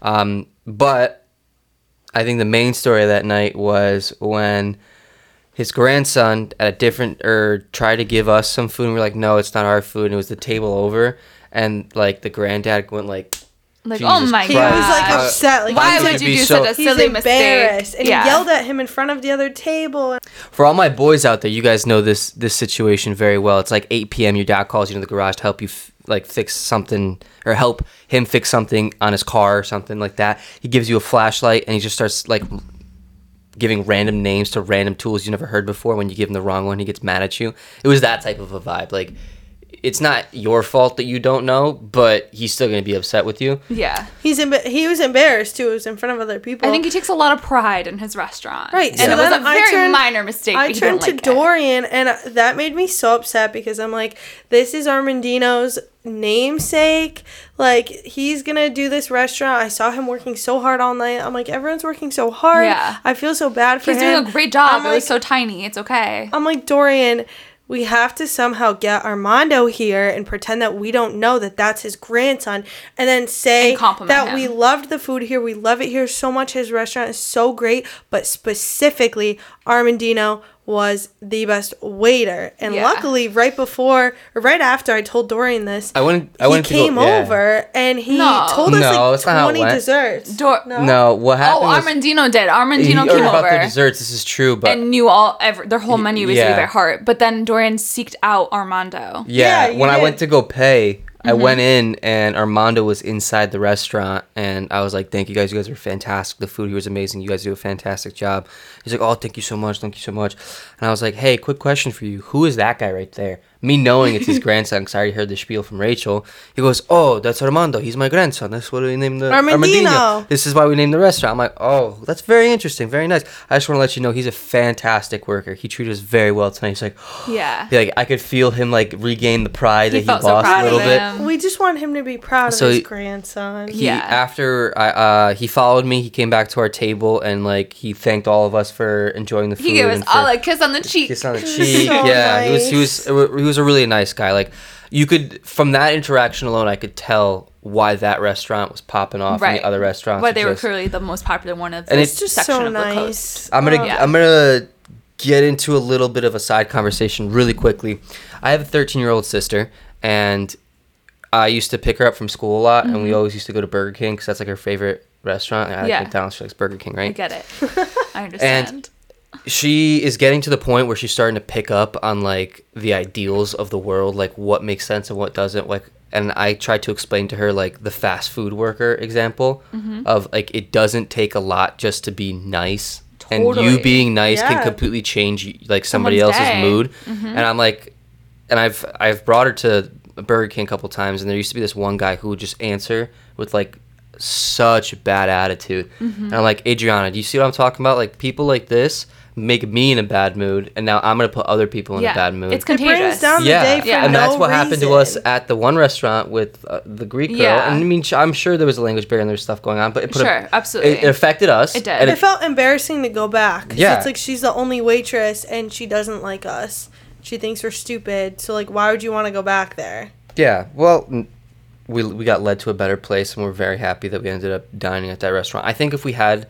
Um, but I think the main story of that night was when his grandson at a different, or tried to give us some food, and we were like, no, it's not our food, and it was the table over. And, like, the granddad went, like, Like, Jesus oh my Christ. God. He was like upset. Like, why would you do so such a silly mistake? And yeah. he yelled at him in front of the other table. For all my boys out there, you guys know this this situation very well. It's like eight p.m. Your dad calls you to the garage to help you f- like fix something or help him fix something on his car or something like that. He gives you a flashlight and he just starts like giving random names to random tools you never heard before. When you give him the wrong one, he gets mad at you. It was that type of a vibe. Like, it's not your fault that you don't know, but he's still going to be upset with you. Yeah. He's emb- He was embarrassed, too. It was in front of other people. I think he takes a lot of pride in his restaurant. Right. Yeah. And it was a very turned, minor mistake. I turned to like Dorian, it. and that made me so upset because I'm like, this is Armandino's namesake. Like, he's going to do this restaurant. I saw him working so hard all night. I'm like, everyone's working so hard. Yeah. I feel so bad for he's him. He's doing a great job. I'm it like, was so tiny. It's okay. I'm like, Dorian, we have to somehow get Armando here and pretend that we don't know that that's his grandson and then say and that him. We loved the food here. We love it here so much. His restaurant is so great. But specifically, Armandino was the best waiter. And yeah. luckily, right before, or right after I told Dorian this, I wouldn't, I wouldn't he came go, yeah. over and he no. told us no, like twenty desserts. Dor- no? no, what happened Oh, was, Armandino did. Armandino came about over. Their desserts, this is true. But and knew all, every, their whole menu was yeah. by heart. But then Dorian and seeked out Armando. Yeah, yeah when did. I went to go pay, mm-hmm. I went in and Armando was inside the restaurant and I was like, thank you guys, you guys were fantastic. The food here was amazing. You guys do a fantastic job. He's like, oh, thank you so much, thank you so much. And I was like, hey, quick question for you. Who is that guy right there? Me knowing it's his grandson because I already heard the spiel from Rachel. He goes, oh, that's Armando. He's my grandson. That's what we named the Armandino. Armandino. This is why we named the restaurant. I'm like, oh, that's very interesting. Very nice. I just want to let you know he's a fantastic worker. He treated us very well tonight. He's like, yeah. Like, I could feel him like regain the pride he that he lost so a little bit. We just want him to be proud so of his he, grandson. He, yeah. After I, uh, he followed me, he came back to our table and like he thanked all of us for enjoying the food. He gave us all a kiss on the cheek. Kiss on the cheek. So yeah. Nice. He was. He was. He was He was a really nice guy. Like, you could, from that interaction alone, I could tell why that restaurant was popping off right. and the other restaurants. But they were just clearly the most popular one of this it's just section so of nice. The coast. I'm gonna, oh. I'm gonna get into a little bit of a side conversation really quickly. I have a thirteen-year-old sister, and I used to pick her up from school a lot, mm-hmm. and we always used to go to Burger King because that's like her favorite restaurant. I like yeah. McDonald's. She likes Burger King, right? I get it. I understand. And she is getting to the point where she's starting to pick up on like the ideals of the world, like what makes sense and what doesn't. Like, and I tried to explain to her like the fast food worker example mm-hmm. of like it doesn't take a lot just to be nice, totally. And you being nice yeah. can completely change like somebody Someone's else's day. Mood. Mm-hmm. And I'm like, and I've I've brought her to Burger King a couple times, and there used to be this one guy who would just answer with like such a bad attitude, mm-hmm. and I'm like, Adriana, do you see what I'm talking about? Like people like this make me in a bad mood, and now I'm gonna put other people in yeah. a bad mood. It's contagious. It brings down yeah. the day for yeah. and no that's what reason. Happened to us at the one restaurant with uh, the Greek girl. Yeah. And I mean, I'm sure there was a language barrier and there's stuff going on, but it put sure, a, absolutely, it, it affected us. It did. And it, it felt embarrassing to go back. Yeah, it's like she's the only waitress, and she doesn't like us. She thinks we're stupid. So like, why would you want to go back there? Yeah. Well, we we got led to a better place, and we're very happy that we ended up dining at that restaurant. I think if we had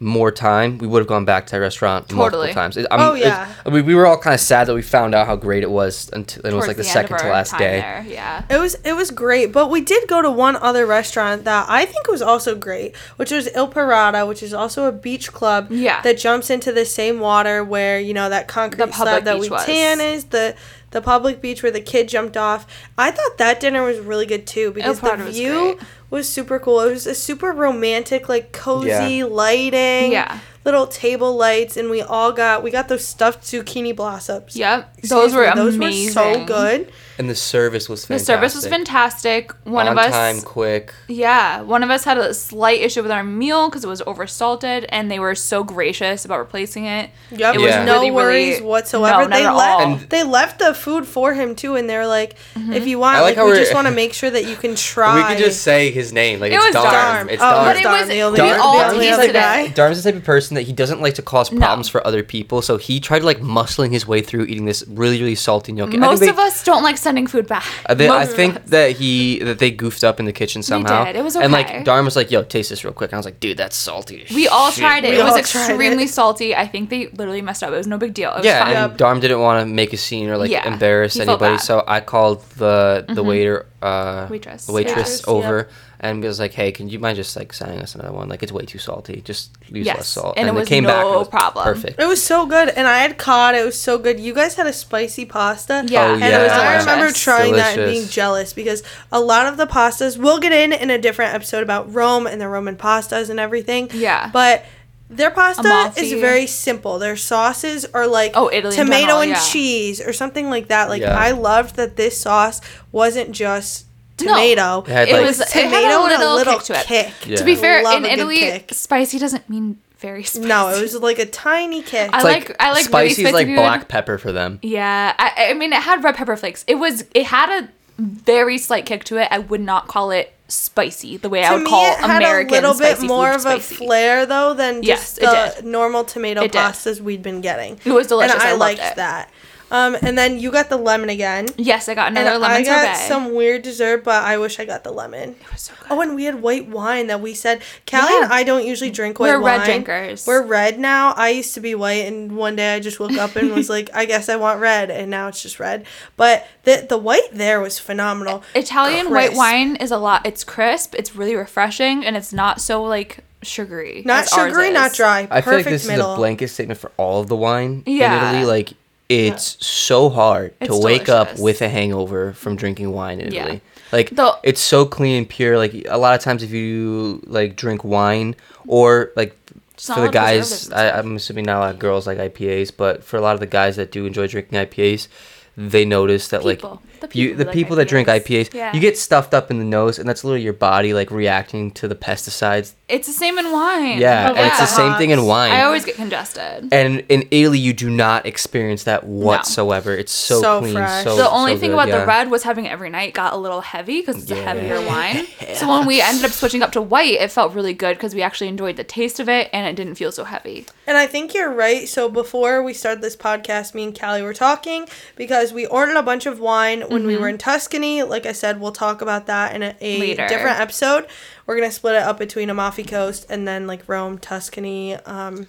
more time, we would have gone back to that restaurant totally. Multiple times. It, oh yeah, it, I mean, we were all kind of sad that we found out how great it was until it Towards was like the, the second to last day. There, yeah, it was it was great. But we did go to one other restaurant that I think was also great, which was Il Parada, which is also a beach club. Yeah. That jumps into the same water where you know that concrete slab that we was. Tan is the. The public beach where the kid jumped off. I thought that dinner was really good, too, because the view was, was super cool. It was a super romantic, like, cozy yeah. lighting. Yeah. Little table lights, and we all got... We got those stuffed zucchini blossoms. Yep. Excuse those were me. Amazing. Those were so good. And the service was fantastic. The service was fantastic. One of us... On time, quick. Yeah. One of us had a slight issue with our meal because it was oversalted, and they were so gracious about replacing it. Yep. It yeah. was no really, worries really, whatsoever. No, they not left, at all. They left the food for him, too, and they were like, mm-hmm. if you want, like like, we just want to make sure that you can try. We could just say his name. Like, it it's was Darm. Darm. It's oh, Darm. But it was... We all tasted it. Darm's the type of person that he doesn't like to cause problems no. for other people, so he tried like muscling his way through eating this really really salty gnocchi. Most they, of us don't like sending food back. They, I think that he that they goofed up in the kitchen somehow. They did. It was okay. And like Darm was like, "Yo, taste this real quick." And I was like, "Dude, that's salty." We shit. All tried it. We it was extremely it. Salty. I think they literally messed up. It was no big deal. It was yeah, fine. And Darm didn't want to make a scene or like yeah, embarrass anybody, so I called the the mm-hmm. waiter uh waitress waitress yeah. over yeah. and was like, hey, can you mind just like sending us another one, like it's way too salty, just use yes. less salt. And, and it, it was came no back it was problem perfect. It was so good. And I had cod, it was so good. You guys had a spicy pasta. Yeah, oh, yeah. And it was, I remember trying Delicious. that and being jealous, because a lot of the pastas, we'll get in in a different episode about Rome and the Roman pastas and everything, yeah, but their pasta Amalfi. is very simple. Their sauces are like oh, Italy tomato general, and yeah. cheese or something like that. Like yeah. I loved that this sauce wasn't just tomato. No, it, had, like, it was tomato it had a little, and a little kick to it. Kick. Yeah. To be fair, Love in Italy, spicy doesn't mean very spicy. No, it was like a tiny kick. I like, like I like spicy really is like black food. Pepper for them. Yeah, I, I mean it had red pepper flakes. It was it had a very slight kick to it. I would not call it spicy the way to I would me, call it had American spicy. A little bit more of spicy. A flair though than just yes, the normal tomato it pastas did. We'd been getting. It was delicious. And I, I liked it. that. Um, and then you got the lemon again. Yes, I got another and lemon sorbet. I got sorbet. Some weird dessert, but I wish I got the lemon. It was so good. Oh, and we had white wine that we said, Callie yeah. and I don't usually drink white We're wine. We're red drinkers. We're red now. I used to be white, and one day I just woke up and was like, I guess I want red, and now it's just red. But the the white there was phenomenal. Italian crisp. White wine is a lot. It's crisp. It's really refreshing, and it's not so, like... sugary. Not sugary, not dry. Perfect middle. I feel like this middle. is the blanket statement for all of the wine yeah. in Italy, like... It's yeah. so hard it's to delicious. wake up with a hangover from drinking wine in Italy. Yeah. Like, the- it's so clean and pure. Like, a lot of times if you, like, drink wine or, like, it's for the guys, I, I'm assuming not a lot of girls like I P As, but for a lot of the guys that do enjoy drinking I P As, they notice that, people. like, the people, you, the like people that drink I P As, yeah. you get stuffed up in the nose, and that's literally your body, like, reacting to the pesticides. It's the same in wine. Yeah, oh, and yeah. it's the same thing in wine. I always get congested. And in Italy, you do not experience that whatsoever. No. It's so, so clean. Fresh. So The only so thing good, about yeah. the red was having it every night got a little heavy because it's yeah. a heavier wine. yeah. So when we ended up switching up to white, it felt really good because we actually enjoyed the taste of it and it didn't feel so heavy. And I think you're right. So before we started this podcast, me and Callie were talking because we ordered a bunch of wine when mm-hmm. we were in Tuscany. Like I said, we'll talk about that in a, a different episode. We're going to split it up between Amalfi Coast and then, like, Rome, Tuscany, um,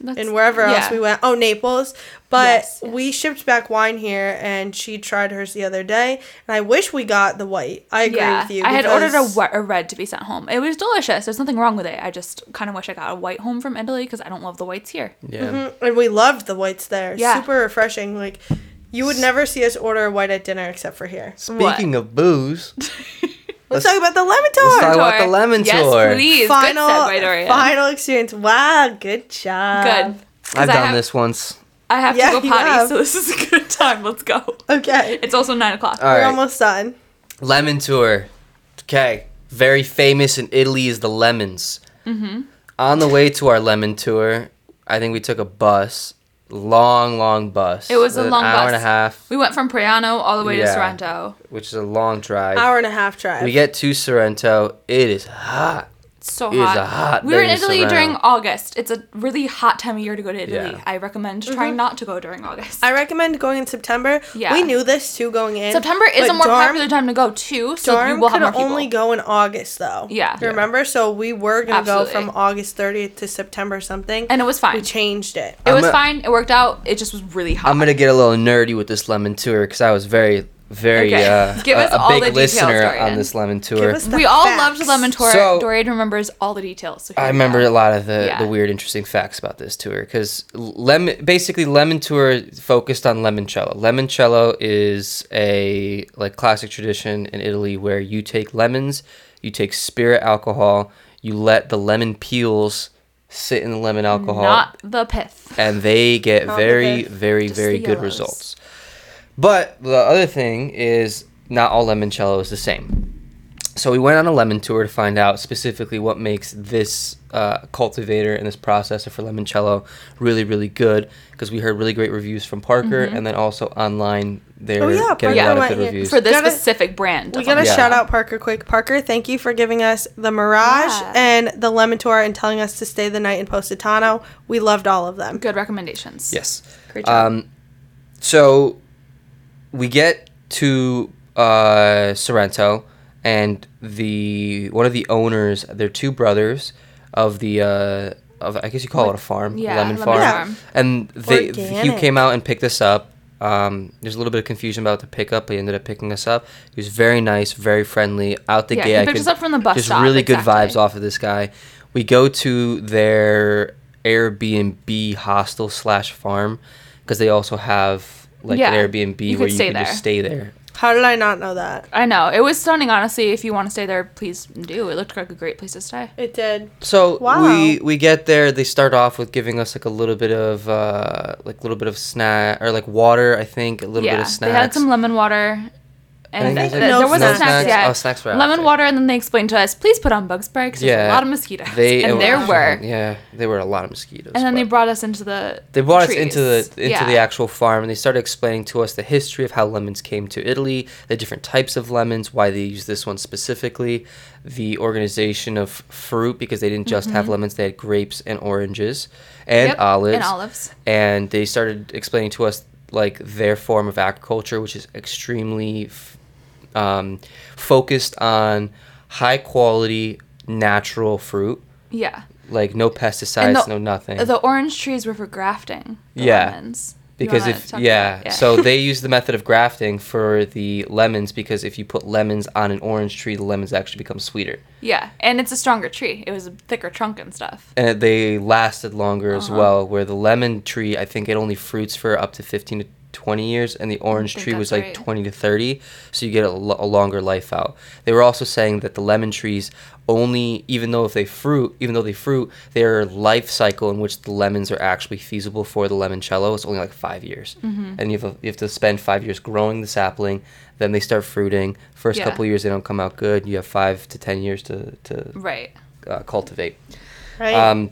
That's, and wherever yeah. else we went. Oh, Naples. But yes, yes. we shipped back wine here, and she tried hers the other day. And I wish we got the white. I agree yeah, with you. I had ordered a, a red to be sent home. It was delicious. There's nothing wrong with it. I just kind of wish I got a white home from Italy because I don't love the whites here. Yeah, mm-hmm. And we loved the whites there. Yeah. Super refreshing. Like, you would never see us order a white at dinner except for here. Speaking what? of booze... Let's, let's talk about the lemon tour. Let's talk about the lemon yes, tour. Yes, please. Final, good set by final experience. Wow, good job. Good. I've done have, this once. I have yeah, to go potty, so this is a good time. Let's go. Okay. It's also nine o'clock. All We're right. almost done. Lemon tour. Okay. Very famous in Italy is the lemons. Mm-hmm. On the way to our lemon tour, I think we took a bus. Long, long bus. It was a long bus. An hour and a half. We went from Praiano all the way yeah, to Sorrento. Which is a long drive. Hour and a half drive. We get to Sorrento. It is hot. It's so hot. It is a hot We were in Italy Sorrento. during August. It's a really hot time of year to go to Italy. Yeah. I recommend mm-hmm. trying not to go during August. I recommend going in September. Yeah. We knew this, too, going in. September is a more Darm, popular time to go, too, so Darm we will have more people. Darm could only go in August, though. Yeah. yeah. Remember? So we were going to go from August thirtieth to September something. And it was fine. We changed it. It I'm was gonna, fine. It worked out. It just was really hot. I'm going to get a little nerdy with this lemon tour because I was very... Very, okay. uh, Give us a, a all big the listener details, on this lemon tour. We facts. all loved the lemon tour. So, Dorian remembers all the details. So I remember a lot of the, yeah. the weird, interesting facts about this tour. Because lemon, basically, lemon tour focused on limoncello. Limoncello is a like classic tradition in Italy where you take lemons, you take spirit alcohol, you let the lemon peels sit in the lemon alcohol. Not the pith. And they get Not very, the very, Just very good yellows. results. But the other thing is not all limoncello is the same. So we went on a lemon tour to find out specifically what makes this uh, cultivator and this processor for limoncello really, really good because we heard really great reviews from Parker mm-hmm. and then also online they're oh, yeah, getting Parker a lot of good reviews. For this gotta, specific brand. We got to yeah. shout out Parker quick. Parker, thank you for giving us the Mirage yeah. and the lemon tour and telling us to stay the night in Positano. We loved all of them. Good recommendations. Yes. Great job. Um, so... We get to uh, Sorrento, and the one of the owners, they're two brothers of the uh, of I guess you call it a farm, yeah, lemon, lemon farm, farm. and they he came out and picked this up. Um, there's a little bit of confusion about the pickup, but he ended up picking us up. He was very nice, very friendly. Out the yeah, gate, he picked us up from the bus just stop. Just really exactly. good vibes off of this guy. We go to their Airbnb hostel slash farm because they also have like yeah, an Airbnb you where you can just stay there. How did I not know that? I know. It was stunning, honestly. If you want to stay there, please do. It looked like a great place to stay. It did. So wow. we we get there. They start off with giving us like a little bit of uh, like a little bit of snack or like water, I think, a little yeah, bit of snacks. They had some lemon water. And I think there, was, like, no there wasn't snacks, snacks yet. Oh, snacks were out Lemon there. water, and then they explained to us, please put on bug spray because yeah, there's a lot of mosquitoes. They, and there was, were. Yeah, there were a lot of mosquitoes. And then they brought us into the They brought trees. us into the into yeah. the actual farm, and they started explaining to us the history of how lemons came to Italy, the different types of lemons, why they use this one specifically, the organization of fruit, because they didn't just mm-hmm. have lemons, they had grapes and oranges and yep, olives. And olives. And they started explaining to us, like, their form of agriculture, which is extremely... F- Um, focused on high quality natural fruit. Yeah. Like no pesticides, the, no nothing. The orange trees were for grafting. The yeah. Lemons. Because if yeah. yeah, so they use the method of grafting for the lemons because if you put lemons on an orange tree, the lemons actually become sweeter. Yeah, and it's a stronger tree. It was a thicker trunk and stuff. And they lasted longer uh-huh. as well. Where the lemon tree, I think it only fruits for up to fifteen to twenty years, and the orange tree was like right. twenty to thirty, so you get a, lo- a longer life out. They were also saying that the lemon trees only, even though if they fruit, even though they fruit, their life cycle in which the lemons are actually feasible for the limoncello is only like five years, mm-hmm. and you have, a, you have to spend five years growing the sapling. Then they start fruiting. First yeah. couple years they don't come out good. You have five to ten years to to right. uh, cultivate. Right. Um,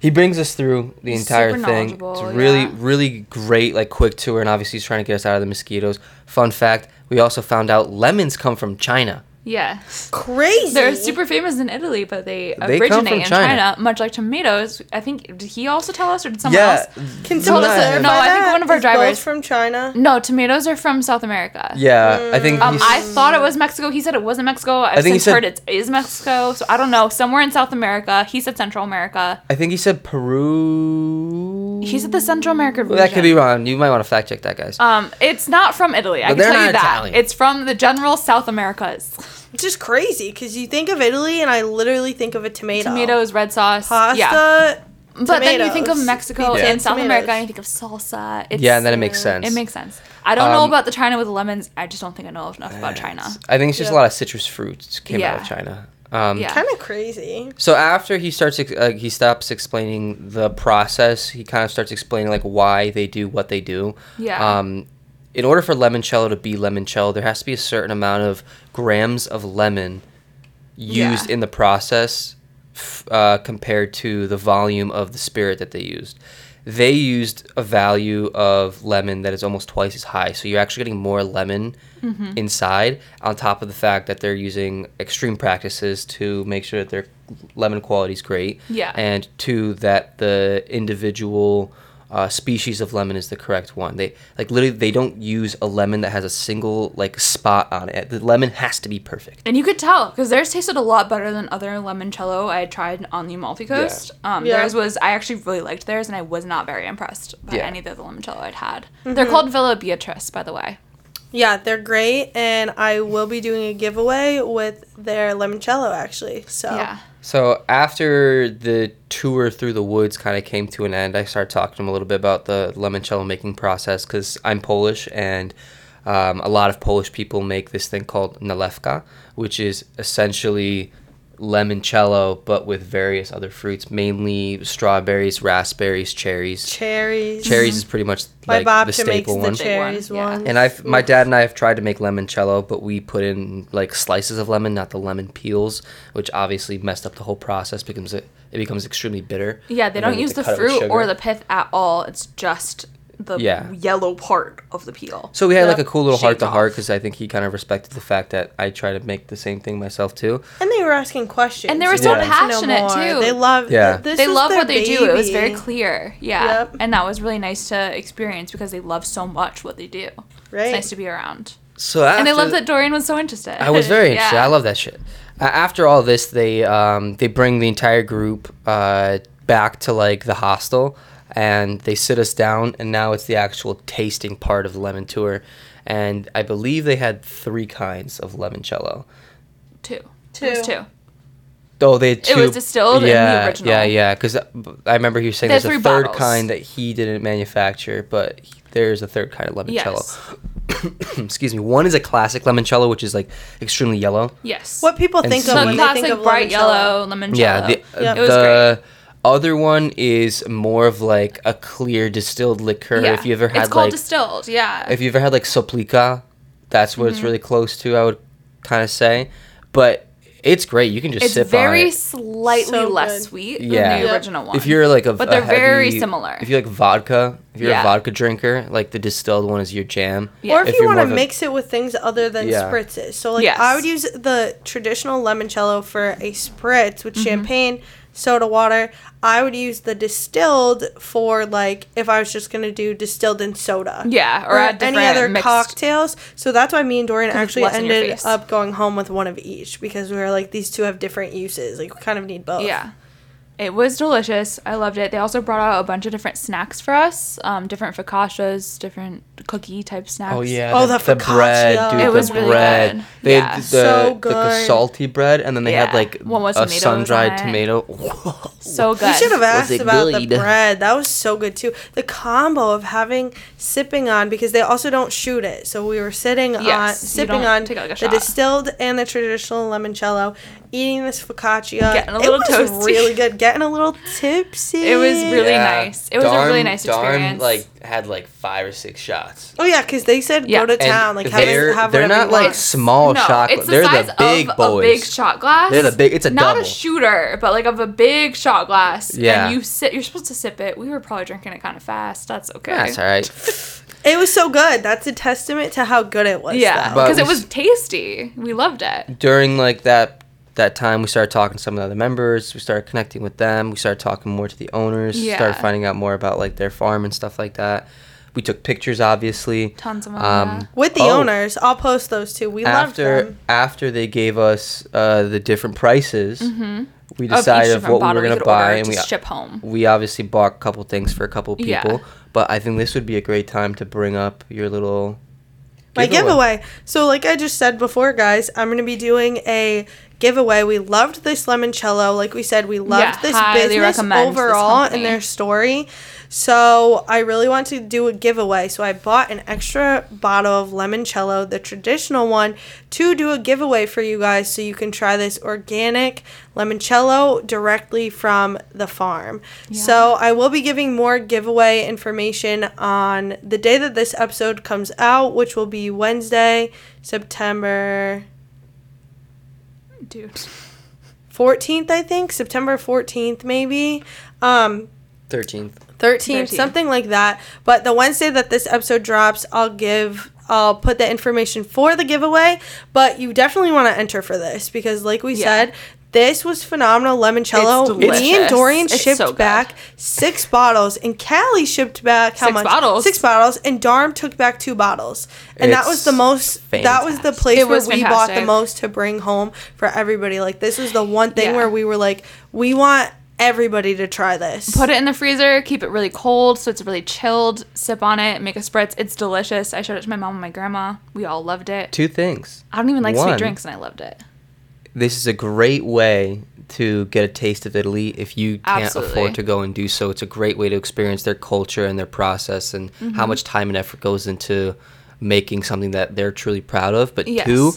He brings us through the he's entire thing. It's really, yeah. really great, like, quick tour, and obviously he's trying to get us out of the mosquitoes. Fun fact, we also found out lemons come from China. Yeah. Crazy. They're super famous in Italy, but they, they originate in China. China, much like tomatoes. I think, did he also tell us, or did someone yeah. else? Can someone us that? No, I think one of our drivers. From China? No, tomatoes are from South America. Yeah, mm. I think um, I thought it was Mexico. He said it wasn't Mexico. I've I think since he said, heard it is Mexico, so I don't know. Somewhere in South America. He said Central America. I think he said Peru. He said the Central American region. Well, that could be wrong. You might want to fact check that, guys. Um, It's not from Italy. I but can tell you that. Italian. It's from the general South Americas. It's just crazy because you think of Italy and I literally think of a tomato. Tomatoes, red sauce, pasta. Yeah. But tomatoes. Then you think of Mexico yeah. and South tomatoes. America and you think of salsa. It's, yeah, and then it makes sense. It makes sense. I don't um, know about the China with lemons. I just don't think I know enough about China. I think it's just yeah. a lot of citrus fruits came yeah. out of China. Um, yeah. Kind of crazy. So after he starts, uh, he stops explaining the process. He kind of starts explaining like why they do what they do. Yeah. Um, in order for limoncello to be limoncello, there has to be a certain amount of grams of lemon used yeah. in the process f- uh, compared to the volume of the spirit that they used. They used a value of lemon that is almost twice as high, so you're actually getting more lemon mm-hmm. inside on top of the fact that they're using extreme practices to make sure that their lemon quality is great, yeah. and two, that the individual... Uh, species of lemon is the correct one. They like literally they don't use a lemon that has a single like spot on it. The lemon has to be perfect. And you could tell because theirs tasted a lot better than other limoncello I tried on the Amalfi Coast. Yeah. Um, yeah. Theirs was I actually really liked theirs and I was not very impressed by yeah. any of the limoncello I'd had. Mm-hmm. They're called Villa Beatrice, by the way. Yeah, they're great, and I will be doing a giveaway with their limoncello actually. So. Yeah. So after the tour through the woods kind of came to an end, I started talking to him a little bit about the limoncello making process because I'm Polish and um, a lot of Polish people make this thing called nalewka, which is essentially limoncello but with various other fruits, mainly strawberries, raspberries, cherries. Cherries. Cherries is pretty much like the staple one. My Bob makes the cherries one. Yeah. And I've my dad and I have tried to make limoncello, but we put in like slices of lemon, not the lemon peels, which obviously messed up the whole process because it, it becomes extremely bitter. Yeah, they don't use the fruit or the pith at all. It's just the yeah. yellow part of the peel. So we had yep. like a cool little heart to heart because I think he kind of respected the fact that I try to make the same thing myself too. And they were asking questions. And they were so yeah. passionate too. They love yeah. th- this They love what baby. They do. It was very clear. Yeah. Yep. And that was really nice to experience because they love so much what they do. Right. It's nice to be around. So after, and I love that Dorian was so interested. I was very interested. yeah. I love that shit. Uh, after all this, they um, they bring the entire group uh, back to like the hostel. and they sit us down, and now it's the actual tasting part of the lemon tour. And I believe they had three kinds of limoncello. Two. Two. It was two. Oh, they had two. It was distilled yeah, in the original. Yeah, yeah, because I remember he was saying they there's a third bottles. kind that he didn't manufacture, but he, there's a third kind of limoncello. Yes. Excuse me. One is a classic limoncello, which is like extremely yellow. Yes. What people and think so of when classic, they think of bright limoncello. yellow limoncello. Yeah, the, yep. the, it was great. Other one is more of like a clear distilled liqueur. Yeah. If you ever had it's called like distilled, yeah. If you ever had like Soplica, that's what mm-hmm. it's really close to, I would kind of say. But it's great. You can just it's sip on it. It's very slightly so less good. sweet yeah. than the yeah. original one. If you're like a, but they're a heavy, very similar. If you like vodka, if you're yeah. a vodka drinker, like the distilled one is your jam. Yeah. Or if, if you want to mix a, it with things other than yeah. spritzes. So like yes. I would use the traditional limoncello for a spritz with mm-hmm. champagne, soda water. I would use the distilled for like if I was just gonna do distilled in soda, yeah, or, or add any other mixed cocktails. So that's why me and Dorian actually ended up going home with one of each, because we were like, these two have different uses, like we kind of need both. Yeah, it was delicious. I loved it. They also brought out a bunch of different snacks for us, um, different focaccias, different cookie type snacks. Oh yeah, oh the, the, the bread, dude, it the was bread. Really good. They yeah. had the, so good. The, the salty bread, and then they yeah. had like One was a sun-dried tomato. So good. You should have asked about good? the bread. That was so good too. The combo of having sipping on, because they also don't shoot it, so we were sitting yes, on sipping on take, like, the shot. distilled and the traditional limoncello, eating this focaccia. Getting a little toasty. It was really good. Getting a little tipsy. It was really yeah. nice. It was Darm, a really nice experience. Darm, like, had, like, five or six shots. Oh, yeah, because they said yeah. go to town. And like, have They're, have they're not, like, small no, shot glasses. The they're the big boys. a big shot glass. They're the big, it's a not double. Not a shooter, but, like, of a big shot glass. Yeah. And you sit, you're supposed to sip it. We were probably drinking it kind of fast. That's okay. That's all right. It was so good. That's a testament to how good it was. Yeah, because it was tasty. We loved it. During, like, that... that time we started talking to some of the other members, we started connecting with them, we started talking more to the owners, yeah. started finding out more about like their farm and stuff like that. We took pictures, obviously, tons of them um, with the oh, owners. I'll post those too. We after, loved them. After they gave us uh the different prices, mm-hmm. we decided of what we were going to buy, and we ship home. We obviously bought a couple things for a couple people, yeah. but I think this would be a great time to bring up your little my giveaway. giveaway. So like I just said before, guys, I'm going to be doing a giveaway. We loved this limoncello. Like we said, we loved yeah, this business overall this and their story. So I really want to do a giveaway. So I bought an extra bottle of limoncello, the traditional one, to do a giveaway for you guys, so you can try this organic limoncello directly from the farm. Yeah. So I will be giving more giveaway information on the day that this episode comes out, which will be Wednesday, September... Dude. fourteenth, I think. September fourteenth, maybe. Um, thirteenth. thirteenth, thirteenth, something like that. But the Wednesday that this episode drops, I'll give... I'll put the information for the giveaway. But you definitely want to enter for this, because like we yeah. said... This was phenomenal limoncello. Me and Dorian it's shipped so back six bottles, and Callie shipped back how six much? Six bottles. Six bottles, and Darm took back two bottles, and it's that was the most. Fantastic. That was the place it where we fantastic. bought the most to bring home for everybody. Like this was the one thing yeah. where we were like, we want everybody to try this. Put it in the freezer. Keep it really cold, so it's really chilled. Sip on it. Make a spritz. It's delicious. I showed it to my mom and my grandma. We all loved it. Two things. I don't even like one. Sweet drinks, and I loved it. This is a great way to get a taste of Italy if you can't Absolutely. afford to go and do so. It's a great way to experience their culture and their process, and mm-hmm. how much time and effort goes into making something that they're truly proud of. But yes. two,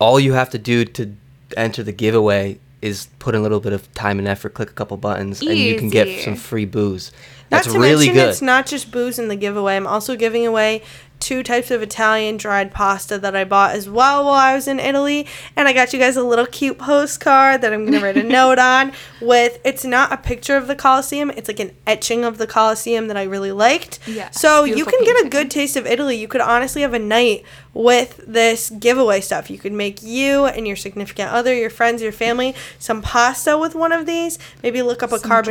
all you have to do to enter the giveaway is put in a little bit of time and effort, click a couple buttons, Easy. and you can get some free booze. That's not to really mention, good. It's not just booze in the giveaway. I'm also giving away two types of Italian dried pasta that I bought as well while I was in Italy. And I got you guys a little cute postcard that I'm going to write a note on with. It's not a picture of the Colosseum. It's like an etching of the Colosseum that I really liked. Yeah, so you can painting. get a good taste of Italy. You could honestly have a night with this giveaway stuff. You could make you and your significant other, your friends, your family, some pasta with one of these. Maybe look up some a carbonara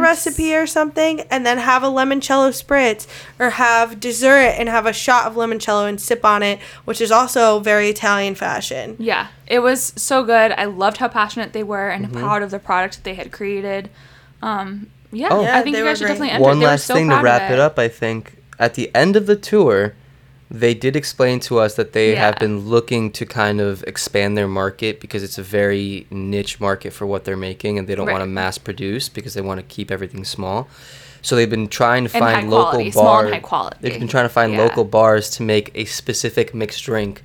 drinks. recipe or something, and then have a limoncello spritz, or have dessert and have a shot of limoncello and sip on it, which is also very Italian fashion. Yeah, it was so good. I loved how passionate they were and mm-hmm. proud of the product that they had created. Um, Yeah, oh, yeah I think you guys should great. definitely enter. One they last so thing to wrap it. it up, I think. At the end of the tour, they did explain to us that they yeah. have been looking to kind of expand their market because it's a very niche market for what they're making, and they don't right. want to mass produce because they want to keep everything small. So they've been trying to and find local bars. Small and high quality. They've been trying to find yeah. local bars to make a specific mixed drink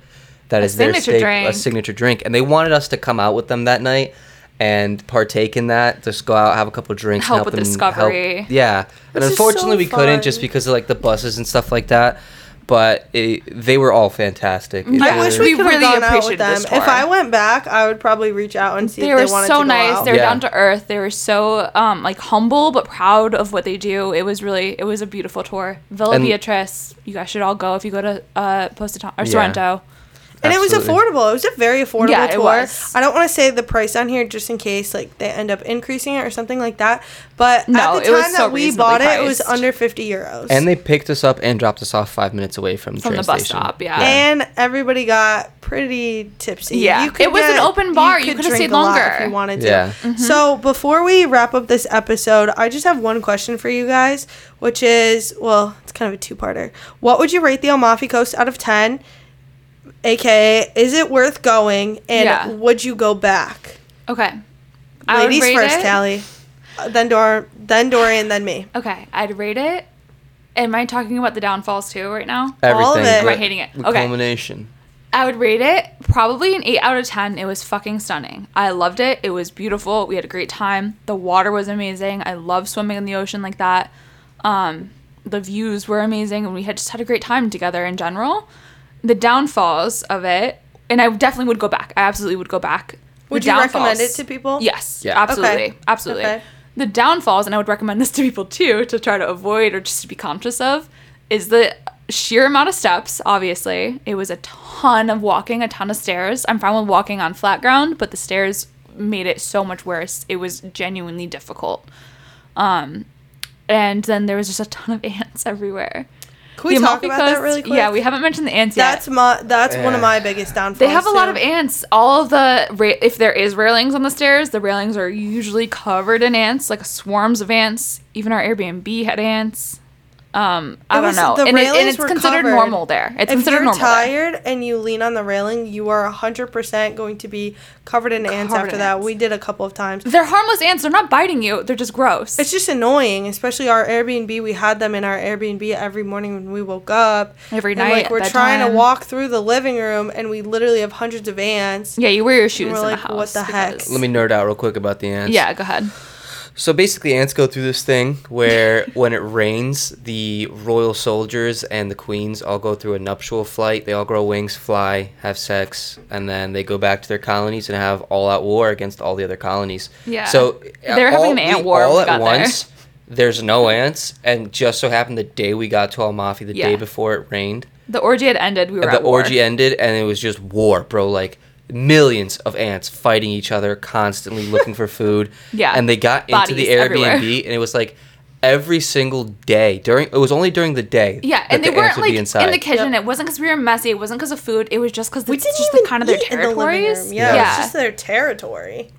that a is their steak, drink. a signature drink. And they wanted us to come out with them that night and partake in that. Just go out, have a couple of drinks, help, help with them, discovery. Help, yeah, this and unfortunately so we fun. couldn't just because of like the buses and stuff like that. But it, they were all fantastic. Mm-hmm. I wish we, we really gone out with them. If I went back, I would probably reach out and see they if they wanted so to go nice. out. They were so nice. They were yeah. down to earth. They were so um, like humble but proud of what they do. It was really, it was a beautiful tour. Villa and Beatrice, you guys should all go if you go to uh, Positano or Sorrento. Yeah. And Absolutely. it was affordable. It was a very affordable yeah, tour. It was. I don't want to say the price on here just in case like they end up increasing it or something like that. But no, at the time so that we bought priced. it, it was under fifty euros. And they picked us up and dropped us off five minutes away from the from train the bus station. stop. Yeah. And everybody got pretty tipsy. Yeah, you could it was get, an open bar. You could, you could have stayed longer if you wanted to. Yeah. Mm-hmm. So before we wrap up this episode, I just have one question for you guys, which is well, it's kind of a two-parter. What would you rate the Amalfi Coast out of ten? A K A, is it worth going, and yeah. would you go back? Okay. I Ladies would rate first, it. Callie. Uh, then, Dor- then Dorian, then me. Okay. I'd rate it. Am I talking about the downfalls, too, right now? Everything. All of it. Am I hating it? The okay. culmination. I would rate it probably an eight out of ten. It was fucking stunning. I loved it. It was beautiful. We had a great time. The water was amazing. I love swimming in the ocean like that. Um, the views were amazing, and we had just had a great time together in general. The downfalls of it, and I definitely would go back. I absolutely would go back. Would you recommend it to people? Yes, yeah. absolutely, okay. absolutely. Okay. The downfalls, and I would recommend this to people too, to try to avoid or just to be conscious of, is the sheer amount of steps, obviously. It was a ton of walking, a ton of stairs. I'm fine with walking on flat ground, but the stairs made it so much worse. It was genuinely difficult. Um, and then there was just a ton of ants everywhere. Can we the talk Amalfi about Coast, that really quick? Yeah, we haven't mentioned the ants yet. That's my, that's yeah. one of my biggest downfalls. They have a too. lot of ants. All of the, ra- if there is railings on the stairs, the railings are usually covered in ants, like swarms of ants. Even our Airbnb had ants. Um, I it don't was, know. The and, railings it, and it's were considered covered. normal there. It's if considered normal If you're tired there. and you lean on the railing, you are one hundred percent going to be covered in covered ants after in that. Ants. We did a couple of times. They're harmless ants. They're not biting you. They're just gross. It's just annoying, especially our Airbnb. We had them in our Airbnb every morning when we woke up. Every night. And like, we're trying time. to walk through the living room, and we literally have hundreds of ants. Yeah, you wear your shoes and we're in like, the house. What the heck? Let me nerd out real quick about the ants. Yeah, go ahead. So basically, ants go through this thing where when it rains, the royal soldiers and the queens all go through a nuptial flight. They all grow wings, fly, have sex, and then they go back to their colonies and have all-out war against all the other colonies. Yeah. So they're all, having an ant war. All at once, there. there's no ants, and just so happened the day we got to Amalfi, the yeah. day before it rained, the orgy had ended. We were the at war. orgy ended, and it was just war, bro. Like. Millions of ants fighting each other, constantly looking for food. Yeah. And they got Bodies into the Airbnb, everywhere. and it was like every single day. during It was only during the day. Yeah, that and they the weren't like in the kitchen. Yep. It wasn't because we were messy. It wasn't because of food. It was just because it's just the kind of their territories. The yeah, yeah, it's just their territory.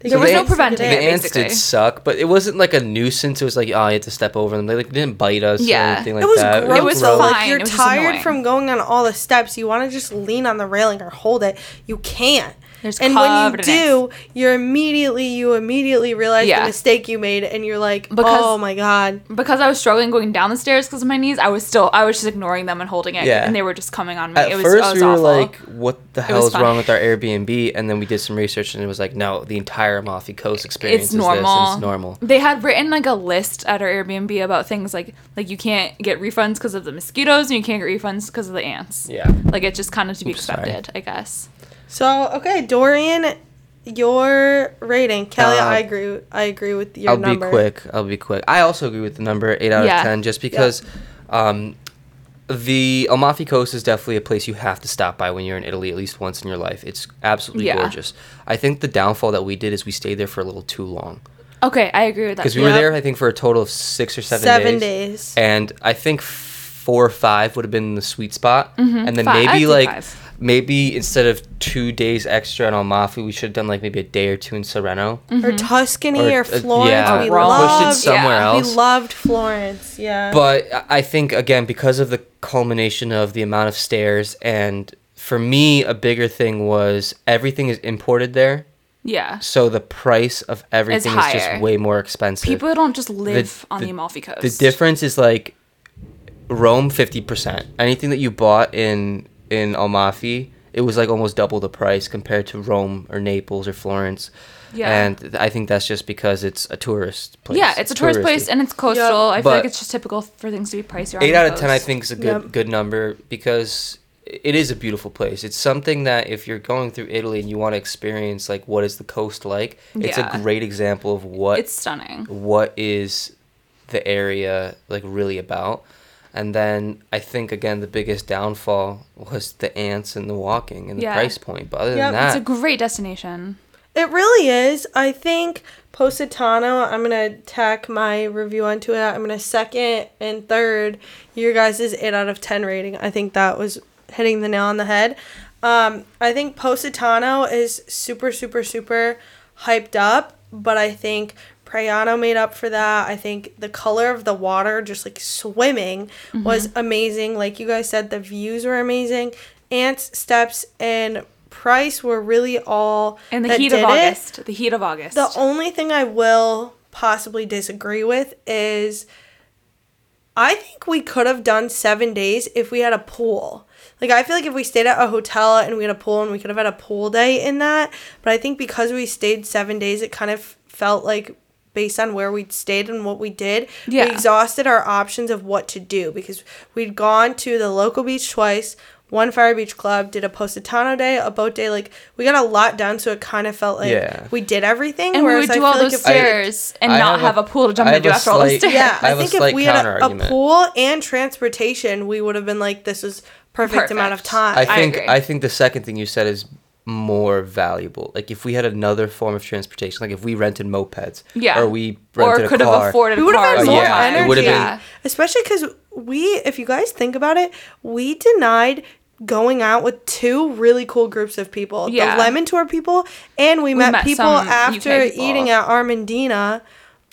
They there was no preventing it, The ants basically. did suck, but it wasn't like a nuisance. It was like, oh, I had to step over them. They like didn't bite us yeah. or anything like that. It was gross. It was gross. Fine. Like, you're was tired from going on all the steps. You want to just lean on the railing or hold it. You can't. There's and when you do, ants. you're immediately, you immediately realize yeah. the mistake you made, and you're like, because, oh my God. Because I was struggling going down the stairs because of my knees, I was still, I was just ignoring them and holding it, yeah. and they were just coming on me. At it was, first, it was we awful. were like, what the hell is fun. wrong with our Airbnb? And then we did some research, and it was like, no, the entire Amalfi Coast experience it's normal. is this, and it's normal. They had written like a list at our Airbnb about things like, like you can't get refunds because of the mosquitoes, and you can't get refunds because of the ants. Yeah. Like, it's just kind of to be Oops, expected, sorry. I guess. So, okay, Dorian, your rating. Kelly, uh, I agree I agree with your I'll number. I'll be quick. I'll be quick. I also agree with the number, eight out yeah. of ten, just because yeah. um, the Amalfi Coast is definitely a place you have to stop by when you're in Italy at least once in your life. It's absolutely yeah. gorgeous. I think the downfall that we did is we stayed there for a little too long. Okay, I agree with that. Because we yep. were there, I think, for a total of six or seven, seven days. Seven days. And I think four or five would have been the sweet spot. Mm-hmm. And then five, maybe, like... Five. maybe instead of two days extra on Amalfi, we should have done like maybe a day or two in Sorrento. Mm-hmm. Or Tuscany or, or Florence. Uh, yeah, we loved, pushed it somewhere yeah. else. We loved Florence, yeah. But I think, again, because of the culmination of the amount of stairs, and for me, a bigger thing was everything is imported there. Yeah. So the price of everything is just way more expensive. People don't just live the, on the, the Amalfi Coast. The difference is like Rome, fifty percent. Anything that you bought in in Amalfi, it was like almost double the price compared to Rome or Naples or Florence. Yeah. And I think that's just because it's a tourist place. Yeah, it's, it's a tourist touristy. place and it's coastal. Yep. I feel but like it's just typical for things to be pricier on the coast. eight out of ten I think is a good yep. good number because it is a beautiful place. It's something that if you're going through Italy and you want to experience like what is the coast like, it's yeah. a great example of what it's stunning. What is the area like really about? And then I think again the biggest downfall was the ants and the walking and the yeah. price point. But other yep. than that, it's a great destination. It really is. I think Positano, I'm going to tack my review onto it. I'm going to second and third your guys' eight out of ten rating. I think that was hitting the nail on the head. Um, I think Positano is super, super, super hyped up, but I think Praiano made up for that. I think the color of the water, just like swimming, mm-hmm. was amazing. Like you guys said, the views were amazing. Ants, steps, and price were really all And the heat of August. It. The heat of August. The only thing I will possibly disagree with is I think we could have done seven days if we had a pool. Like, I feel like if we stayed at a hotel and we had a pool and we could have had a pool day in that. But I think because we stayed seven days, it kind of felt like based on where we'd stayed and what we did, yeah. we exhausted our options of what to do because we'd gone to the local beach twice, One Fire Beach Club, did a Positano day, a boat day. Like, we got a lot done, so it kind of felt like yeah. we did everything. And we would do all those stairs and not have a pool to jump into after all the stairs. Yeah, I think if we had a, a pool and transportation, we would have been like, this is perfect, perfect amount of time. I think I, I think the second thing you said is more valuable. Like if we had another form of transportation, like if we rented mopeds, yeah, or we rented or could a car, have afforded we would have had more yeah, energy. It would have yeah. been, especially because we, if you guys think about it, we denied going out with two really cool groups of people, yeah. the Lemon Tour people, and we, we met, met people after people. eating at Armandina.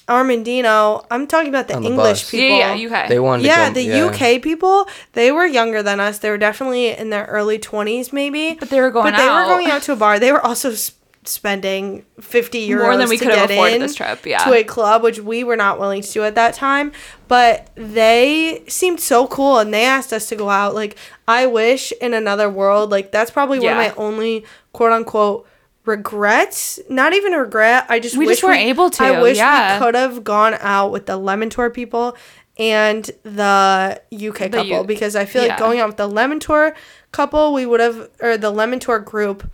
Armandino, I'm talking about the, the English bus. people. Yeah, yeah, U K. They wanted yeah, to go, the yeah. U K people, they were younger than us. They were definitely in their early twenties maybe. But they were going but out. But they were going out to a bar. They were also sp- spending fifty euros more than we to could get have afforded in this trip, yeah. to a club, which we were not willing to do at that time. But they seemed so cool, and they asked us to go out. Like, I wish in another world, like, that's probably yeah. one of my only quote-unquote regrets, not even a regret, I just we wish just weren't we, able to I wish yeah. we could have gone out with the Lemon Tour people and the U K the couple U- because I feel yeah. like going out with the Lemon Tour couple we would have or the Lemon Tour group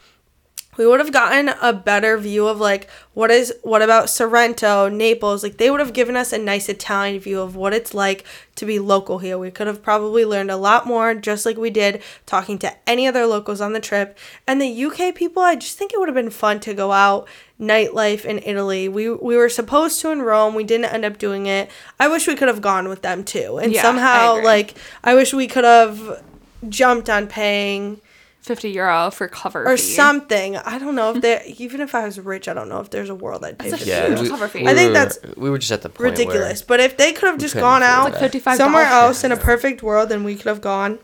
we would have gotten a better view of like what is what about Sorrento, Naples, like they would have given us a nice Italian view of what it's like to be local here. We could have probably learned a lot more just like we did talking to any other locals on the trip. And the U K people, I just think it would have been fun to go out nightlife in Italy. We we were supposed to in Rome. We didn't end up doing it. I wish we could have gone with them too. And yeah, somehow I agree. like I wish we could have jumped on paying fifty euro for cover or fee. something. I don't know if they even if I was rich, I don't know if there's a world I'd pay for yeah, we, cover fee. We I think were, that's we were just at the point ridiculous. But if they could have just gone out like somewhere else in a perfect world, then we could have gone.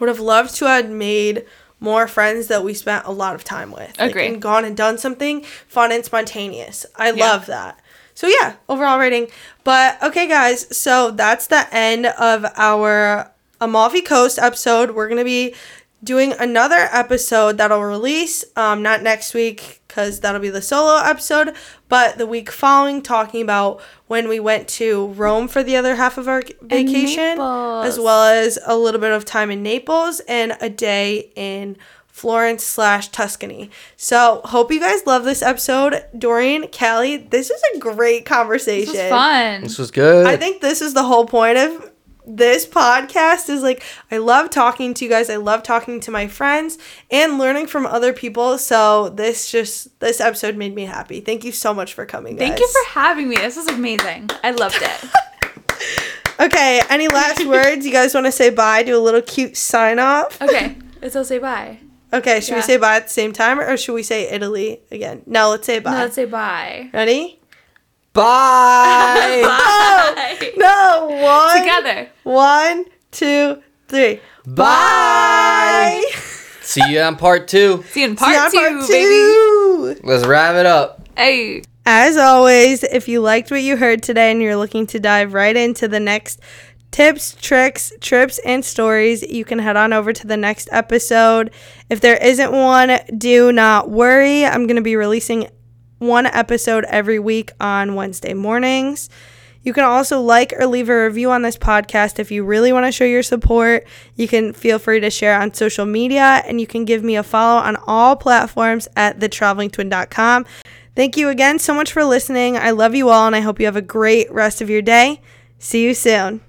Would have loved to have made more friends that we spent a lot of time with. Like, and gone and done something fun and spontaneous. I yeah. love that. So yeah, overall rating. But okay, guys, so that's the end of our Amalfi Coast episode. We're gonna be doing another episode that'll release um not next week because that'll be the solo episode, but the week following, talking about when we went to Rome for the other half of our vacation, as well as a little bit of time in Naples and a day in Florence slash Tuscany. So hope you guys love this episode. Dorian, Callie, this is a great conversation. This was fun. This was good. I think this is the whole point of this podcast is like, I love talking to you guys. I love talking to my friends and learning from other people. So this just, this episode made me happy. Thank you so much for coming, guys. Thank you for having me. This was amazing. I loved it. Okay. Any last words? You guys want to say bye? Do a little cute sign off? Okay. It's all say bye. Okay, should yeah. we say bye at the same time, or should we say Italy again? No, let's say bye. No, let's say bye. Ready? Bye! Bye! No, no, one. Together. One, two, three. Bye! Bye. See you on part two. See you in part, See on two, part two, baby. Let's wrap it up. Hey. As always, if you liked what you heard today and you're looking to dive right into the next tips, tricks, trips, and stories, you can head on over to the next episode. If there isn't one, do not worry. I'm going to be releasing one episode every week on Wednesday mornings. You can also like or leave a review on this podcast if you really want to show your support. You can feel free to share on social media, and you can give me a follow on all platforms at the traveling twin dot com. Thank you again so much for listening. I love you all, and I hope you have a great rest of your day. See you soon.